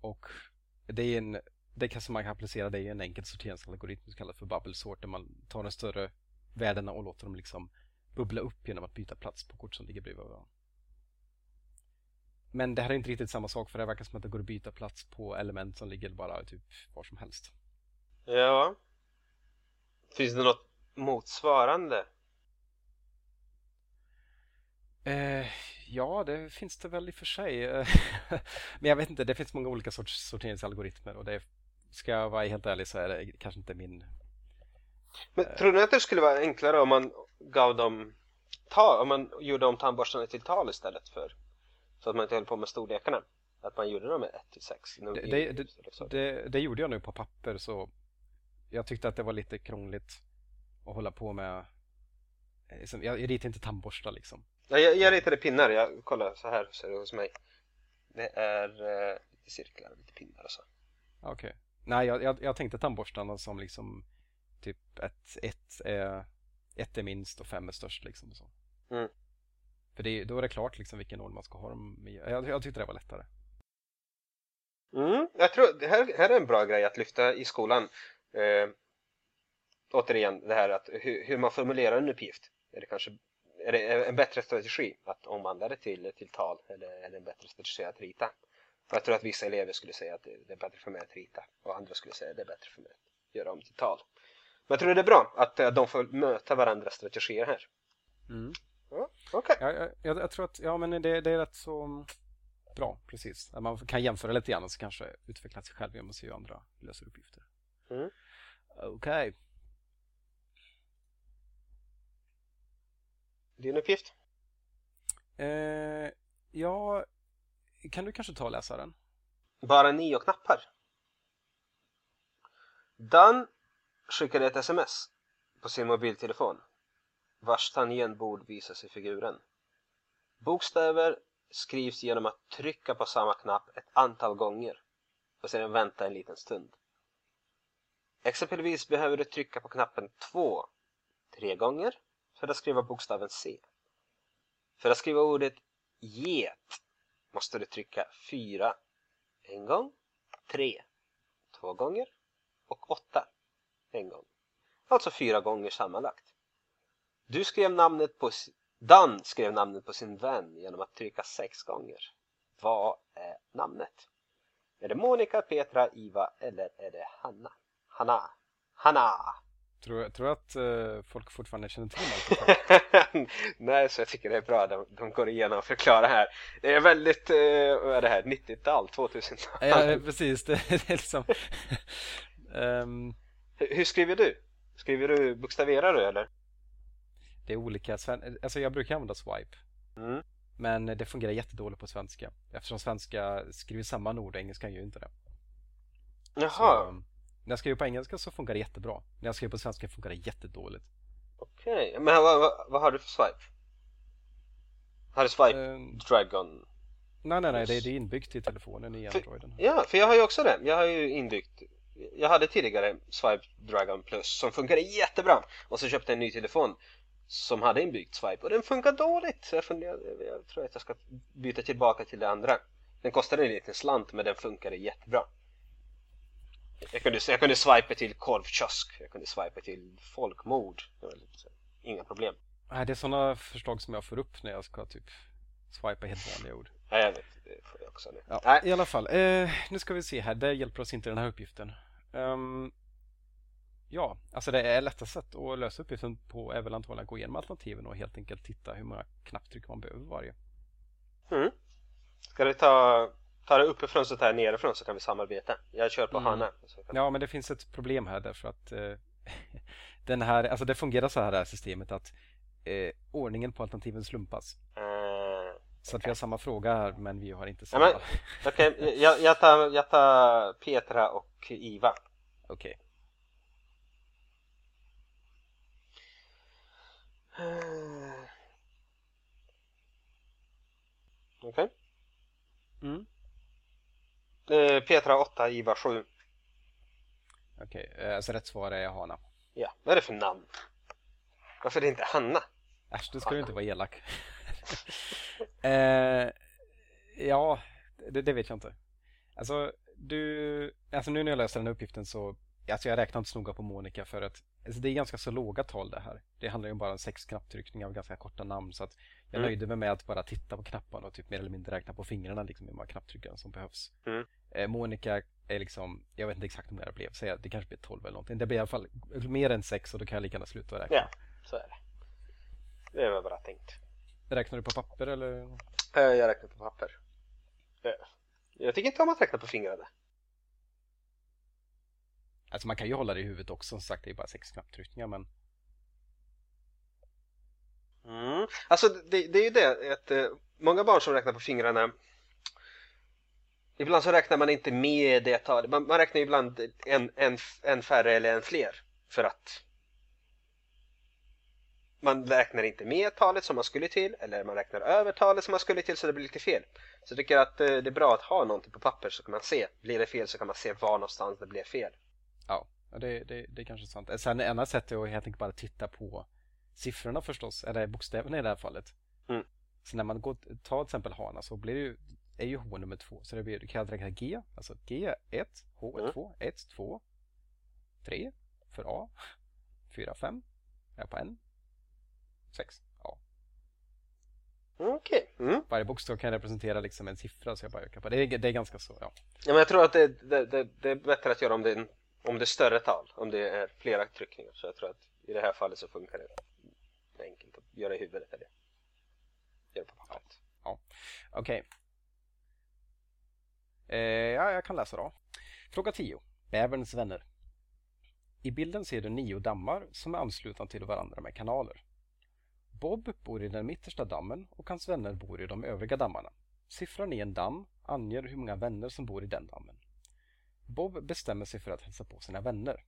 Och det kan man kan applicera det i en enkel sorteringsalgoritm som kallas för bubble sort, där man tar de större värdena och låter dem liksom bubbla upp genom att byta plats på kort som ligger bredvid varandra. Men det här är inte riktigt samma sak, för det verkar som att det går att byta plats på element som ligger bara typ var som helst. Ja. Finns det något motsvarande? Ja, det finns det väl i och för sig. Men jag vet inte, det finns många olika sorts sorteringsalgoritmer och det ska jag vara helt ärlig så är det kanske inte min... Men tror du att det skulle vara enklare om man gav dem tal, om man gjorde om tandborstarna till tal istället för, så att man inte höll på med storlekarna, att man gjorde dem med 1 till 6. Det gjorde jag nu på papper, så jag tyckte att det var lite krångligt att hålla på med. Jag ritade inte tandborstar liksom. Jag ritade pinnar. Jag kollar så här, ser det hos mig. Det är lite cirklar, lite pinnar och så. Okej. Okay. Nej, jag tänkte tandborstarna som liksom typ ett är minst och 5 är störst liksom och så. Mm. För då är det klart liksom vilken ordning man ska ha dem i. Jag tyckte det var lättare. Mm, jag tror det här är en bra grej att lyfta i skolan. Återigen det här att hur man formulerar en uppgift. Är det en bättre strategi att omvandla det till tal, eller är det en bättre strategi att rita? Jag tror att vissa elever skulle säga att det är bättre för mig att rita, och andra skulle säga att det är bättre för mig att göra om till tal. Men jag tror det är bra att de får möta varandras strategier här. Mm. Ja, okej. Okay. Jag tror att men det är rätt så bra, precis. Att man kan jämföra lite grann och så kanske utveckla sig själv genom att se hur andra löser uppgifter. Mm. Okej. Okay. Din uppgift? Ja, kan du kanske ta och läsa den? Bara 9 knappar. Dan skickade ett sms på sin mobiltelefon, vars tangentbord visas i figuren. Bokstäver skrivs genom att trycka på samma knapp ett antal gånger och sedan vänta en liten stund. Exempelvis behöver du trycka på knappen 2 3 gånger för att skriva bokstaven C. För att skriva ordet get måste du trycka 4 en gång, 3 2 gånger och 8 en gång. Alltså 4 gånger sammanlagt. Dan skrev namnet på sin vän genom att trycka 6 gånger. Vad är namnet? Är det Monica, Petra, Iva eller är det Hanna? Hanna! Tror att folk fortfarande känner till allt? Nej, så jag tycker det är bra. De går igenom och förklarar här. Det är väldigt, vad är det här? 90-tal, 2000-tal. Ja, precis. Det är liksom... Hur skriver du? Bokstaverar du eller? Det är olika. Alltså jag brukar använda swipe. Mm. Men det fungerar jättedåligt på svenska. Eftersom svenska skriver samma ord och engelskan gör ju inte det. Jaha. Så, när jag skriver på engelska så funkar det jättebra. När jag skriver på svenska funkar det jättedåligt. Okej. Okay. Men vad har du för swipe? Har du swipe Dragon? Nej. Det är inbyggt i telefonen i Androiden. Ja, för jag har ju också det. Jag har ju inbyggt... Jag hade tidigare Swipe Dragon Plus som funkade jättebra. Och så köpte jag en ny telefon som hade inbyggt Swipe. Och den funkar dåligt. Så jag tror att jag ska byta tillbaka till det andra. Den kostade en liten slant men den funkade jättebra. Jag kunde swipa till korvkiosk. Jag kunde swipa till folkmord. Inga problem. Nej, det är sådana förslag som jag får upp när jag ska typ swipa helt vanliga ord. Ja, jag vet. Det får jag också nu. Ja, nej. I alla fall. Nu ska vi se här. Det hjälper oss inte den här uppgiften. Alltså det är lättast sätt att lösa uppgiften på är väl antagligen att gå igenom alternativen och helt enkelt titta hur många knapptryck man behöver varje. Mm. Ska du ta det uppifrån så här nerifrån så kan vi samarbeta. Jag kör på Hanna. Ja, men det finns ett problem här därför att den här, alltså det fungerar så här, det här systemet att ordningen på alternativen slumpas. Så att vi har samma fråga här, men vi har inte samma. Ja, okej, okay. Jag tar Petra och Iva. Okej. Okay. Okej. Okay. Mm. Petra 8, Iva 7. Okej, okay. Alltså rätt svar är Ahana. Ja, vad är det för namn? Varför är det inte Hanna? Äsch, du ska ju inte vara elak. Det vet jag inte. Alltså nu när jag läser den här uppgiften så... Alltså jag räknar inte så noga på Monica för att... Alltså det är ganska så låga tal det här. Det handlar ju bara om 6 knapptryckningar av ganska korta namn. Så att jag nöjde mig med att bara titta på knapparna och typ mer eller mindre räkna på fingrarna liksom hur många knapptryckningar som behövs. Mm. Monica är liksom... Jag vet inte exakt hur många det blev. Så det kanske blir 12 eller någonting. Det blir i alla fall mer än 6 och då kan jag lika gärna sluta räkna. Ja, så är det. Det var bara tänkt. Räknar du på papper eller? Jag räknar på papper. Jag tycker inte om att räkna på fingrarna. Alltså man kan ju hålla det i huvudet också. Som sagt, det är bara 6 knapptryckningar men... Alltså det är ju det att många barn som räknar på fingrarna, ibland så räknar man inte med det talet. Man räknar ibland en färre eller en fler, för att man räknar inte med talet som man skulle till, eller man räknar över talet som man skulle till, så det blir lite fel. Så jag tycker att det är bra att ha någonting på papper, så kan man se. Blir det fel så kan man se var någonstans det blir fel. Ja, det är kanske sant. Sen ena sättet är att helt enkelt bara titta på siffrorna förstås, eller bokstäverna i det här fallet. Mm. Så när man tar till exempel Hanna, så blir det ju, är ju H nummer 2. Så det blir, du kan räkna G, alltså G 1, H 1, 2, 1, 2, 3 för A, 4, 5, är på N. 6. Ja. Okej. Okay. Mm. Varje bokstav kan representera liksom en siffra, så jag bara ökar på. Det är ganska så, ja. Ja, men jag tror att det är bättre att göra om det är större tal, om det är flera tryckningar. Så jag tror att i det här fallet så funkar det enkelt att göra i huvudet eller göra på pappret. Ja. Okej. Okay. Ja, jag kan läsa då. Fråga 10. Bäverns vänner. I bilden ser du 9 dammar som är anslutna till varandra med kanaler. Bob bor i den mittersta dammen och hans vänner bor i de övriga dammarna. Siffran i en damm anger hur många vänner som bor i den dammen. Bob bestämmer sig för att hälsa på sina vänner.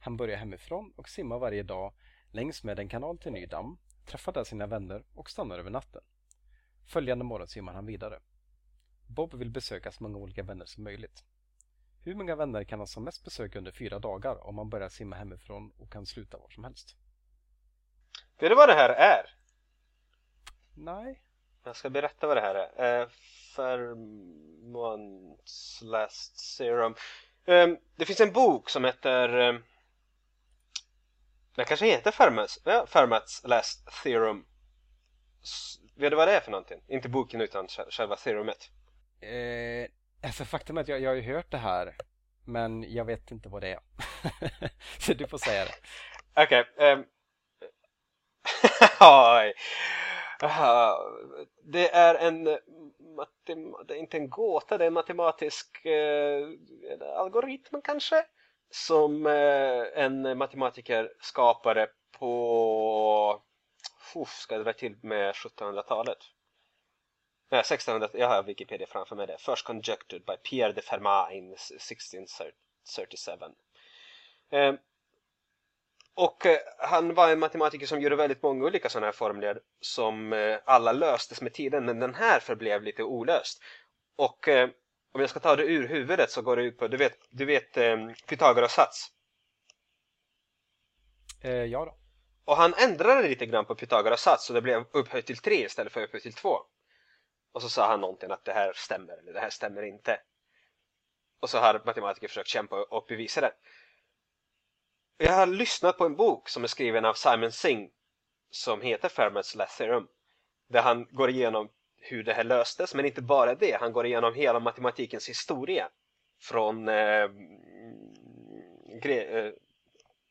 Han börjar hemifrån och simmar varje dag längs med en kanal till en ny damm, träffar där sina vänner och stannar över natten. Följande morgon simmar han vidare. Bob vill besöka så många olika vänner som möjligt. Hur många vänner kan han som mest besöka under 4 dagar om han börjar simma hemifrån och kan sluta var som helst? Vet du vad det här är? Nej. Jag ska berätta vad det här är. Fermat's Last Theorem. Det finns en bok som heter... den kanske heter Fermat's Last Theorem. Vet du vad det är för någonting? Inte boken utan själva theoremet. Alltså faktum är att jag har ju hört det här. Men jag vet inte vad det är. Så du får säga det. Okej. Okay, det är det är inte en gåta, det är en matematisk algoritm kanske, som en matematiker skapade på ska det vara till med 1700-talet. Nej, 1600, jag har Wikipedia framför mig det. First conjectured by Pierre de Fermat in 1637. Och han var en matematiker som gjorde väldigt många olika sådana här formler som alla löstes med tiden, men den här förblev lite olöst. Och om jag ska ta det ur huvudet så går det ut på, du vet Pythagoras sats. Ja då. Och han ändrade lite grann på Pythagoras sats så det blev upphöjt till 3 istället för upphöjt till 2. Och så sa han någonting att det här stämmer eller det här stämmer inte. Och så har matematiker försökt kämpa och bevisa det. Jag har lyssnat på en bok som är skriven av Simon Singh som heter Fermat's Last Theorem, där han går igenom hur det här löstes, men inte bara det, han går igenom hela matematikens historia från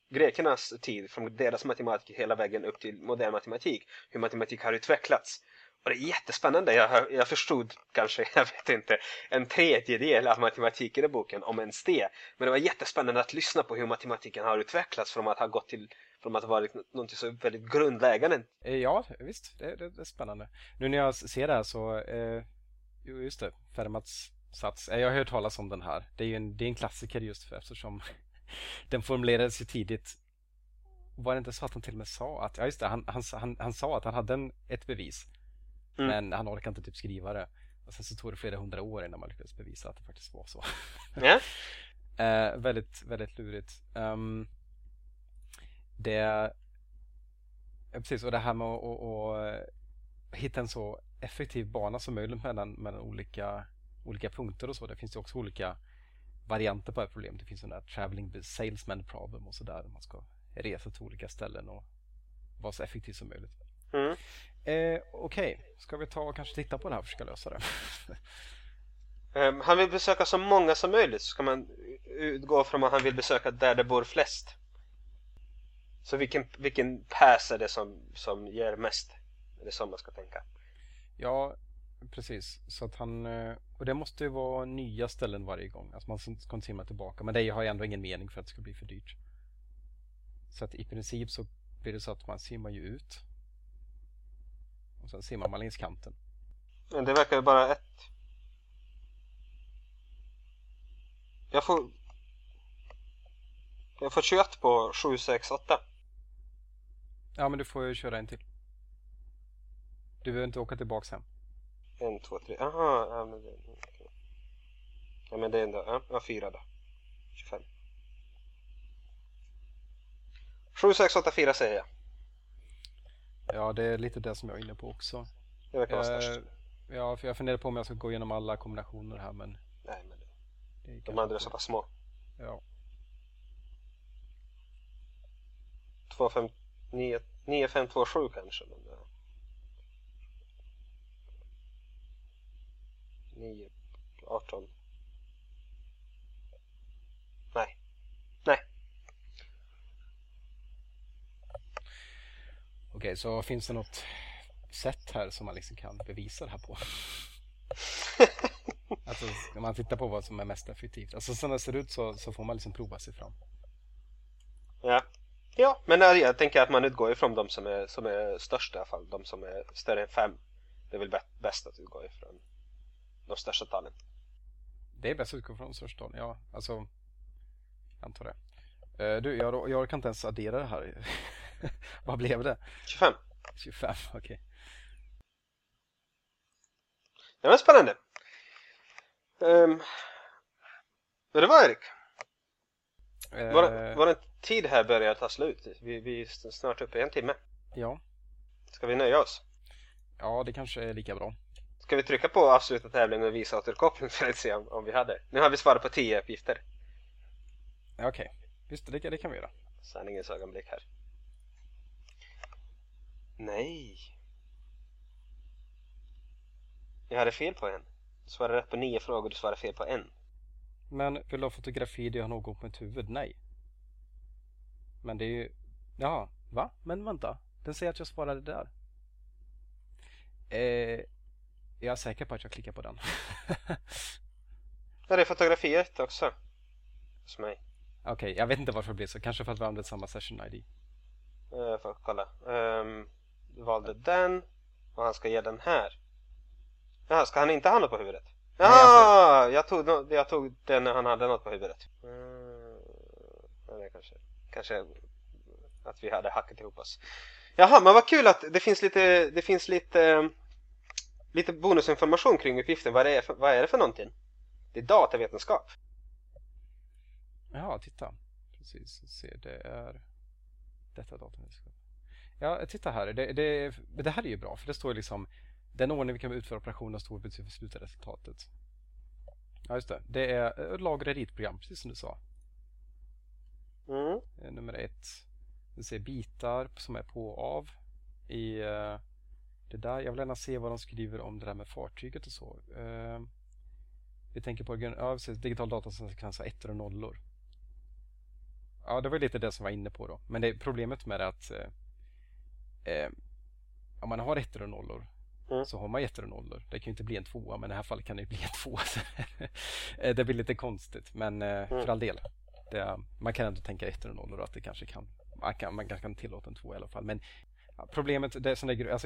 grekernas tid, från deras matematik hela vägen upp till modern matematik, hur matematik har utvecklats. Och det är jättespännande, jag förstod kanske, jag vet inte, en tredjedel av matematiken i boken, om ens det. Men det var jättespännande att lyssna på hur matematiken har utvecklats från att ha varit något så väldigt grundläggande. Ja, visst, det är spännande. Nu när jag ser det här så, just det, Fermats sats. Jag har hört talas om den här, det är en klassiker just för, eftersom den formulerades ju tidigt. Var det inte så att han till och med sa att, ja just det, han sa att han hade ett bevis. Mm. Men han orkar inte typ skriva det. Och sen så tog det flera hundra år innan man lyckades bevisa att det faktiskt var så. Yeah. Väldigt, väldigt lurigt. Precis, och det här med att hitta en så effektiv bana som möjligt mellan olika punkter och så. Det finns ju också olika varianter på det här problemet. Det finns sådana här traveling salesman problem och sådär. Man ska resa till olika ställen och vara så effektiv som möjligt. Mm. Okej. Ska vi ta och kanske titta på det här och försöka lösa det? Han vill besöka så många som möjligt. Så ska man utgå från att han vill besöka där det bor flest. Så vilken pass är det som ger mest? Är det som man ska tänka? Ja, precis. Så att han, och det måste ju vara nya ställen varje gång. Alltså man ska inte simma tillbaka. Men det har ju ändå ingen mening för att det ska bli för dyrt. Så att i princip så blir det så att man simmar ju ut. Och sen simmar man längs kanten. Men det verkar ju bara ett. Jag får 21 på 768. Ja, men du får ju köra en till. Du behöver inte åka tillbaka sen. 1, 2, 3. Aha, ja, men det är okay. Ja, men det är ändå. Ja, jag firade. 25. 768 säger jag. Ja, det är lite det som jag är inne på också. Det verkar vara störst. Ja, för jag funderar på om jag ska gå igenom alla kombinationer här, men... Nej, men det de andra är så pass små. Ja. 9527 kanske. Men, ja. 9, 18. Nej. Okej, så finns det något sätt här som man liksom kan bevisa det här på? Alltså, när man tittar på vad som är mest effektivt. Alltså, som det ser ut så får man liksom prova sig fram. Ja, men jag tänker att man utgår ifrån de som är största i alla fall. De som är större än 5. Det är väl bäst att utgå ifrån de största talen. Det är bäst att utgå från de största talen, ja. Alltså, jag antar det. Du, jag kan inte ens addera det här. Vad blev det? 25. 25, okej. Det var spännande. Det var Erik. Vår tid här börjar ta slut. Vi är snart uppe i en timme. Ja. Ska vi nöja oss? Ja, det kanske är lika bra. Ska vi trycka på avsluta tävlingen och visa återkoppling för att se om vi hade. Nu har vi svarat på 10 uppgifter. Okej, okay. Visst, det kan vi göra. Sanningens ögonblick här. Nej. Jag hade fel på en. Du svarade rätt på 9 frågor, du svarade fel på en. Men vill du ha fotografi det har något på mitt huvud? Nej. Men det är ju... Ja, va? Men vänta. Den säger att jag svarade där. Jag är säker på att jag klickar på den. Det är fotografiet också. Hos mig. Okej, jag vet inte varför det blir så. Kanske för att vi använde samma session ID. Jag får kolla. Du valde den. Och han ska ge den här. Ja, ska han inte ha något på huvudet? Ja, alltså... jag tog den när han hade något på huvudet. Kanske att vi hade hackat ihop oss. Jaha, men vad kul att det finns lite bonusinformation kring uppgiften. Vad är det för någonting? Det är datavetenskap. Ja, titta. Precis, se det är detta datavetenskap. Ja, titta här. Det här är ju bra för det står ju liksom den ordning vi kan utföra operationer står betydelse för slutresultatet. Ja, just det. Det är lagra ritprogram, precis som du sa. Nummer 1. Vi ser bitar som är på och av i det där. Jag vill gärna se vad de skriver om det där med fartyget och så. Vi tänker på digital data som kan ha ettor och nollor. Ja, det var lite det som var inne på då. Men det problemet med det är att om man har ettor och nollor så har man ettor och nollor. Det kan ju inte bli en tvåa, men i det här fallet kan det ju bli en tvåa. Det blir lite konstigt, men för all del. Man kan ändå tänka ettor och nollor att det kanske man kan tillåta en två i alla fall. Men ja, problemet, jag tycker att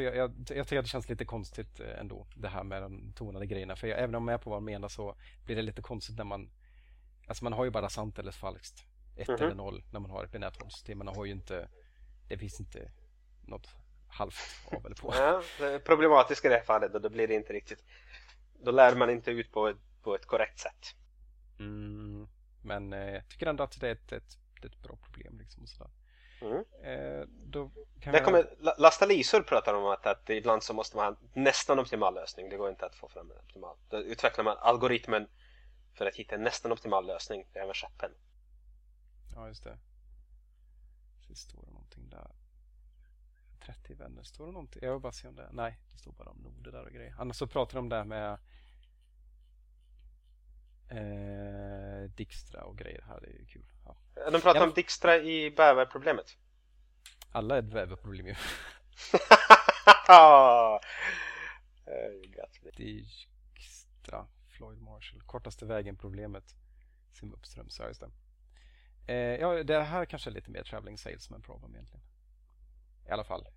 det känns lite konstigt ändå det här med de tonade grejerna. För även om man är på vad man menar så blir det lite konstigt när man... Alltså man har ju bara sant eller falskt. Ett eller noll när man har ett binärt hållsystem. Man har ju inte... Det finns inte något halvt av eller på. Ja, det är problematiskt i det här fallet och då blir det inte riktigt... Då lär man inte ut på ett korrekt sätt. Men jag tycker ändå att det är ett bra problem. Liksom, och sådär. Då kan jag... Lasta Lisor pratar om att ibland så måste man ha nästan optimal lösning. Det går inte att få fram en optimal. Då utvecklar man algoritmen för att hitta en nästan optimal lösning. Det är med chatten. Ja, just det. Så står det någonting där. 30 vänner. Står det någonting? Jag vill bara se om det. Nej, det står bara om noder där och grejer. Annars så pratar de om det här med... Dijkstra och grejer här, det är ju kul. Ja. De pratar om Dijkstra i bäverproblemet. Alla är bäverproblem ju. Dijkstra, Floyd-Warshall, kortaste vägen-problemet. Simupström, så just det. Ja, det här kanske är lite mer traveling salesman problem egentligen. I alla fall.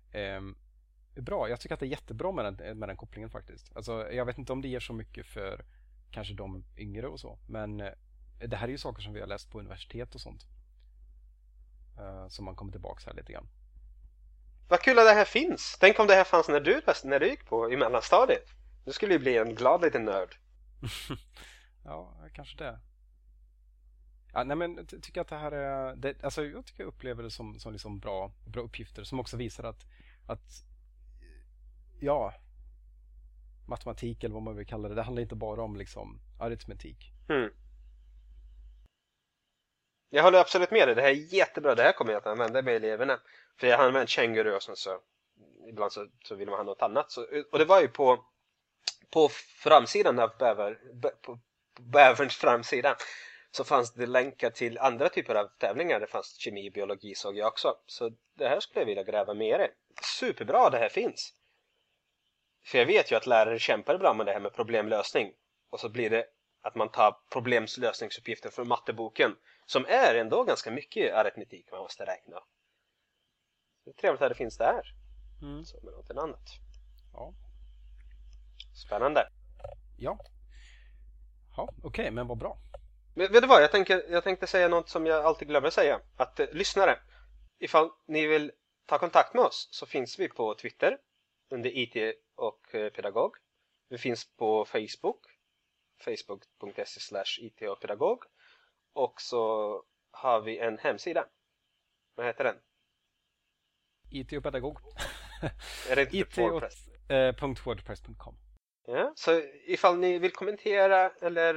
bra. Jag tycker att det är jättebra med den kopplingen faktiskt. Alltså, jag vet inte om det ger så mycket för kanske de yngre och så. Men det här är ju saker som vi har läst på universitet och sånt. Som man kommer tillbaka här lite grann. Vad kul att det här finns. Tänk om det här fanns när du gick på i mellanstadiet. Du skulle ju bli en glad liten nörd. Ja, kanske det. Ja, nej, men tycker att det här är det, alltså jag tycker jag upplever det som liksom bra uppgifter som också visar att ja, matematik eller vad man vill kalla det handlar inte bara om liksom aritmetik. Jag håller absolut med dig. Det här är jättebra. Det här kommer jag att använda med eleverna. För jag har använt känguru och så ibland så vill man ha något annat. Så, och det var ju på framsidan av bäverns framsida så fanns det länkar till andra typer av tävlingar. Det fanns kemi, biologi såg jag också. Så det här skulle jag vilja gräva mer i. Superbra det här finns. För jag vet ju att lärare kämpar bra med det här med problemlösning. Och så blir det att man tar problemlösningsuppgifter från matteboken. Som är ändå ganska mycket aritmetik man måste räkna. Det är trevligt att det finns där. Så med något annat. Ja. Spännande. Ja, okej, men vad bra. Vet du vad, jag tänkte säga något som jag alltid glömmer säga. Att lyssnare, ifall ni vill ta kontakt med oss så finns vi på Twitter under IT och pedagog. Vi finns på Facebook, facebook.se/IT och pedagog. Och så har vi en hemsida. Vad heter den? IT och pedagog. Är det inte WordPress? .wordpress.com. Ja, så ifall ni vill kommentera eller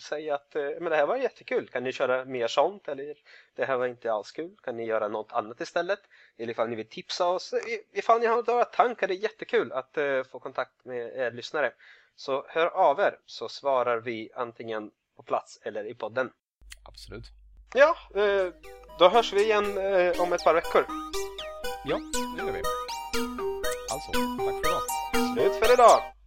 säga att men det här var jättekul, kan ni köra mer sånt, eller det här var inte alls kul, kan ni göra något annat istället, eller ifall ni vill tipsa oss, ifall ni har några tankar, det är jättekul att få kontakt med er lyssnare, så hör av er så svarar vi antingen på plats eller i podden. Absolut. Ja, då hörs vi igen om ett par veckor. Ja, det gör vi. Alltså, tack för idag. Slut för idag.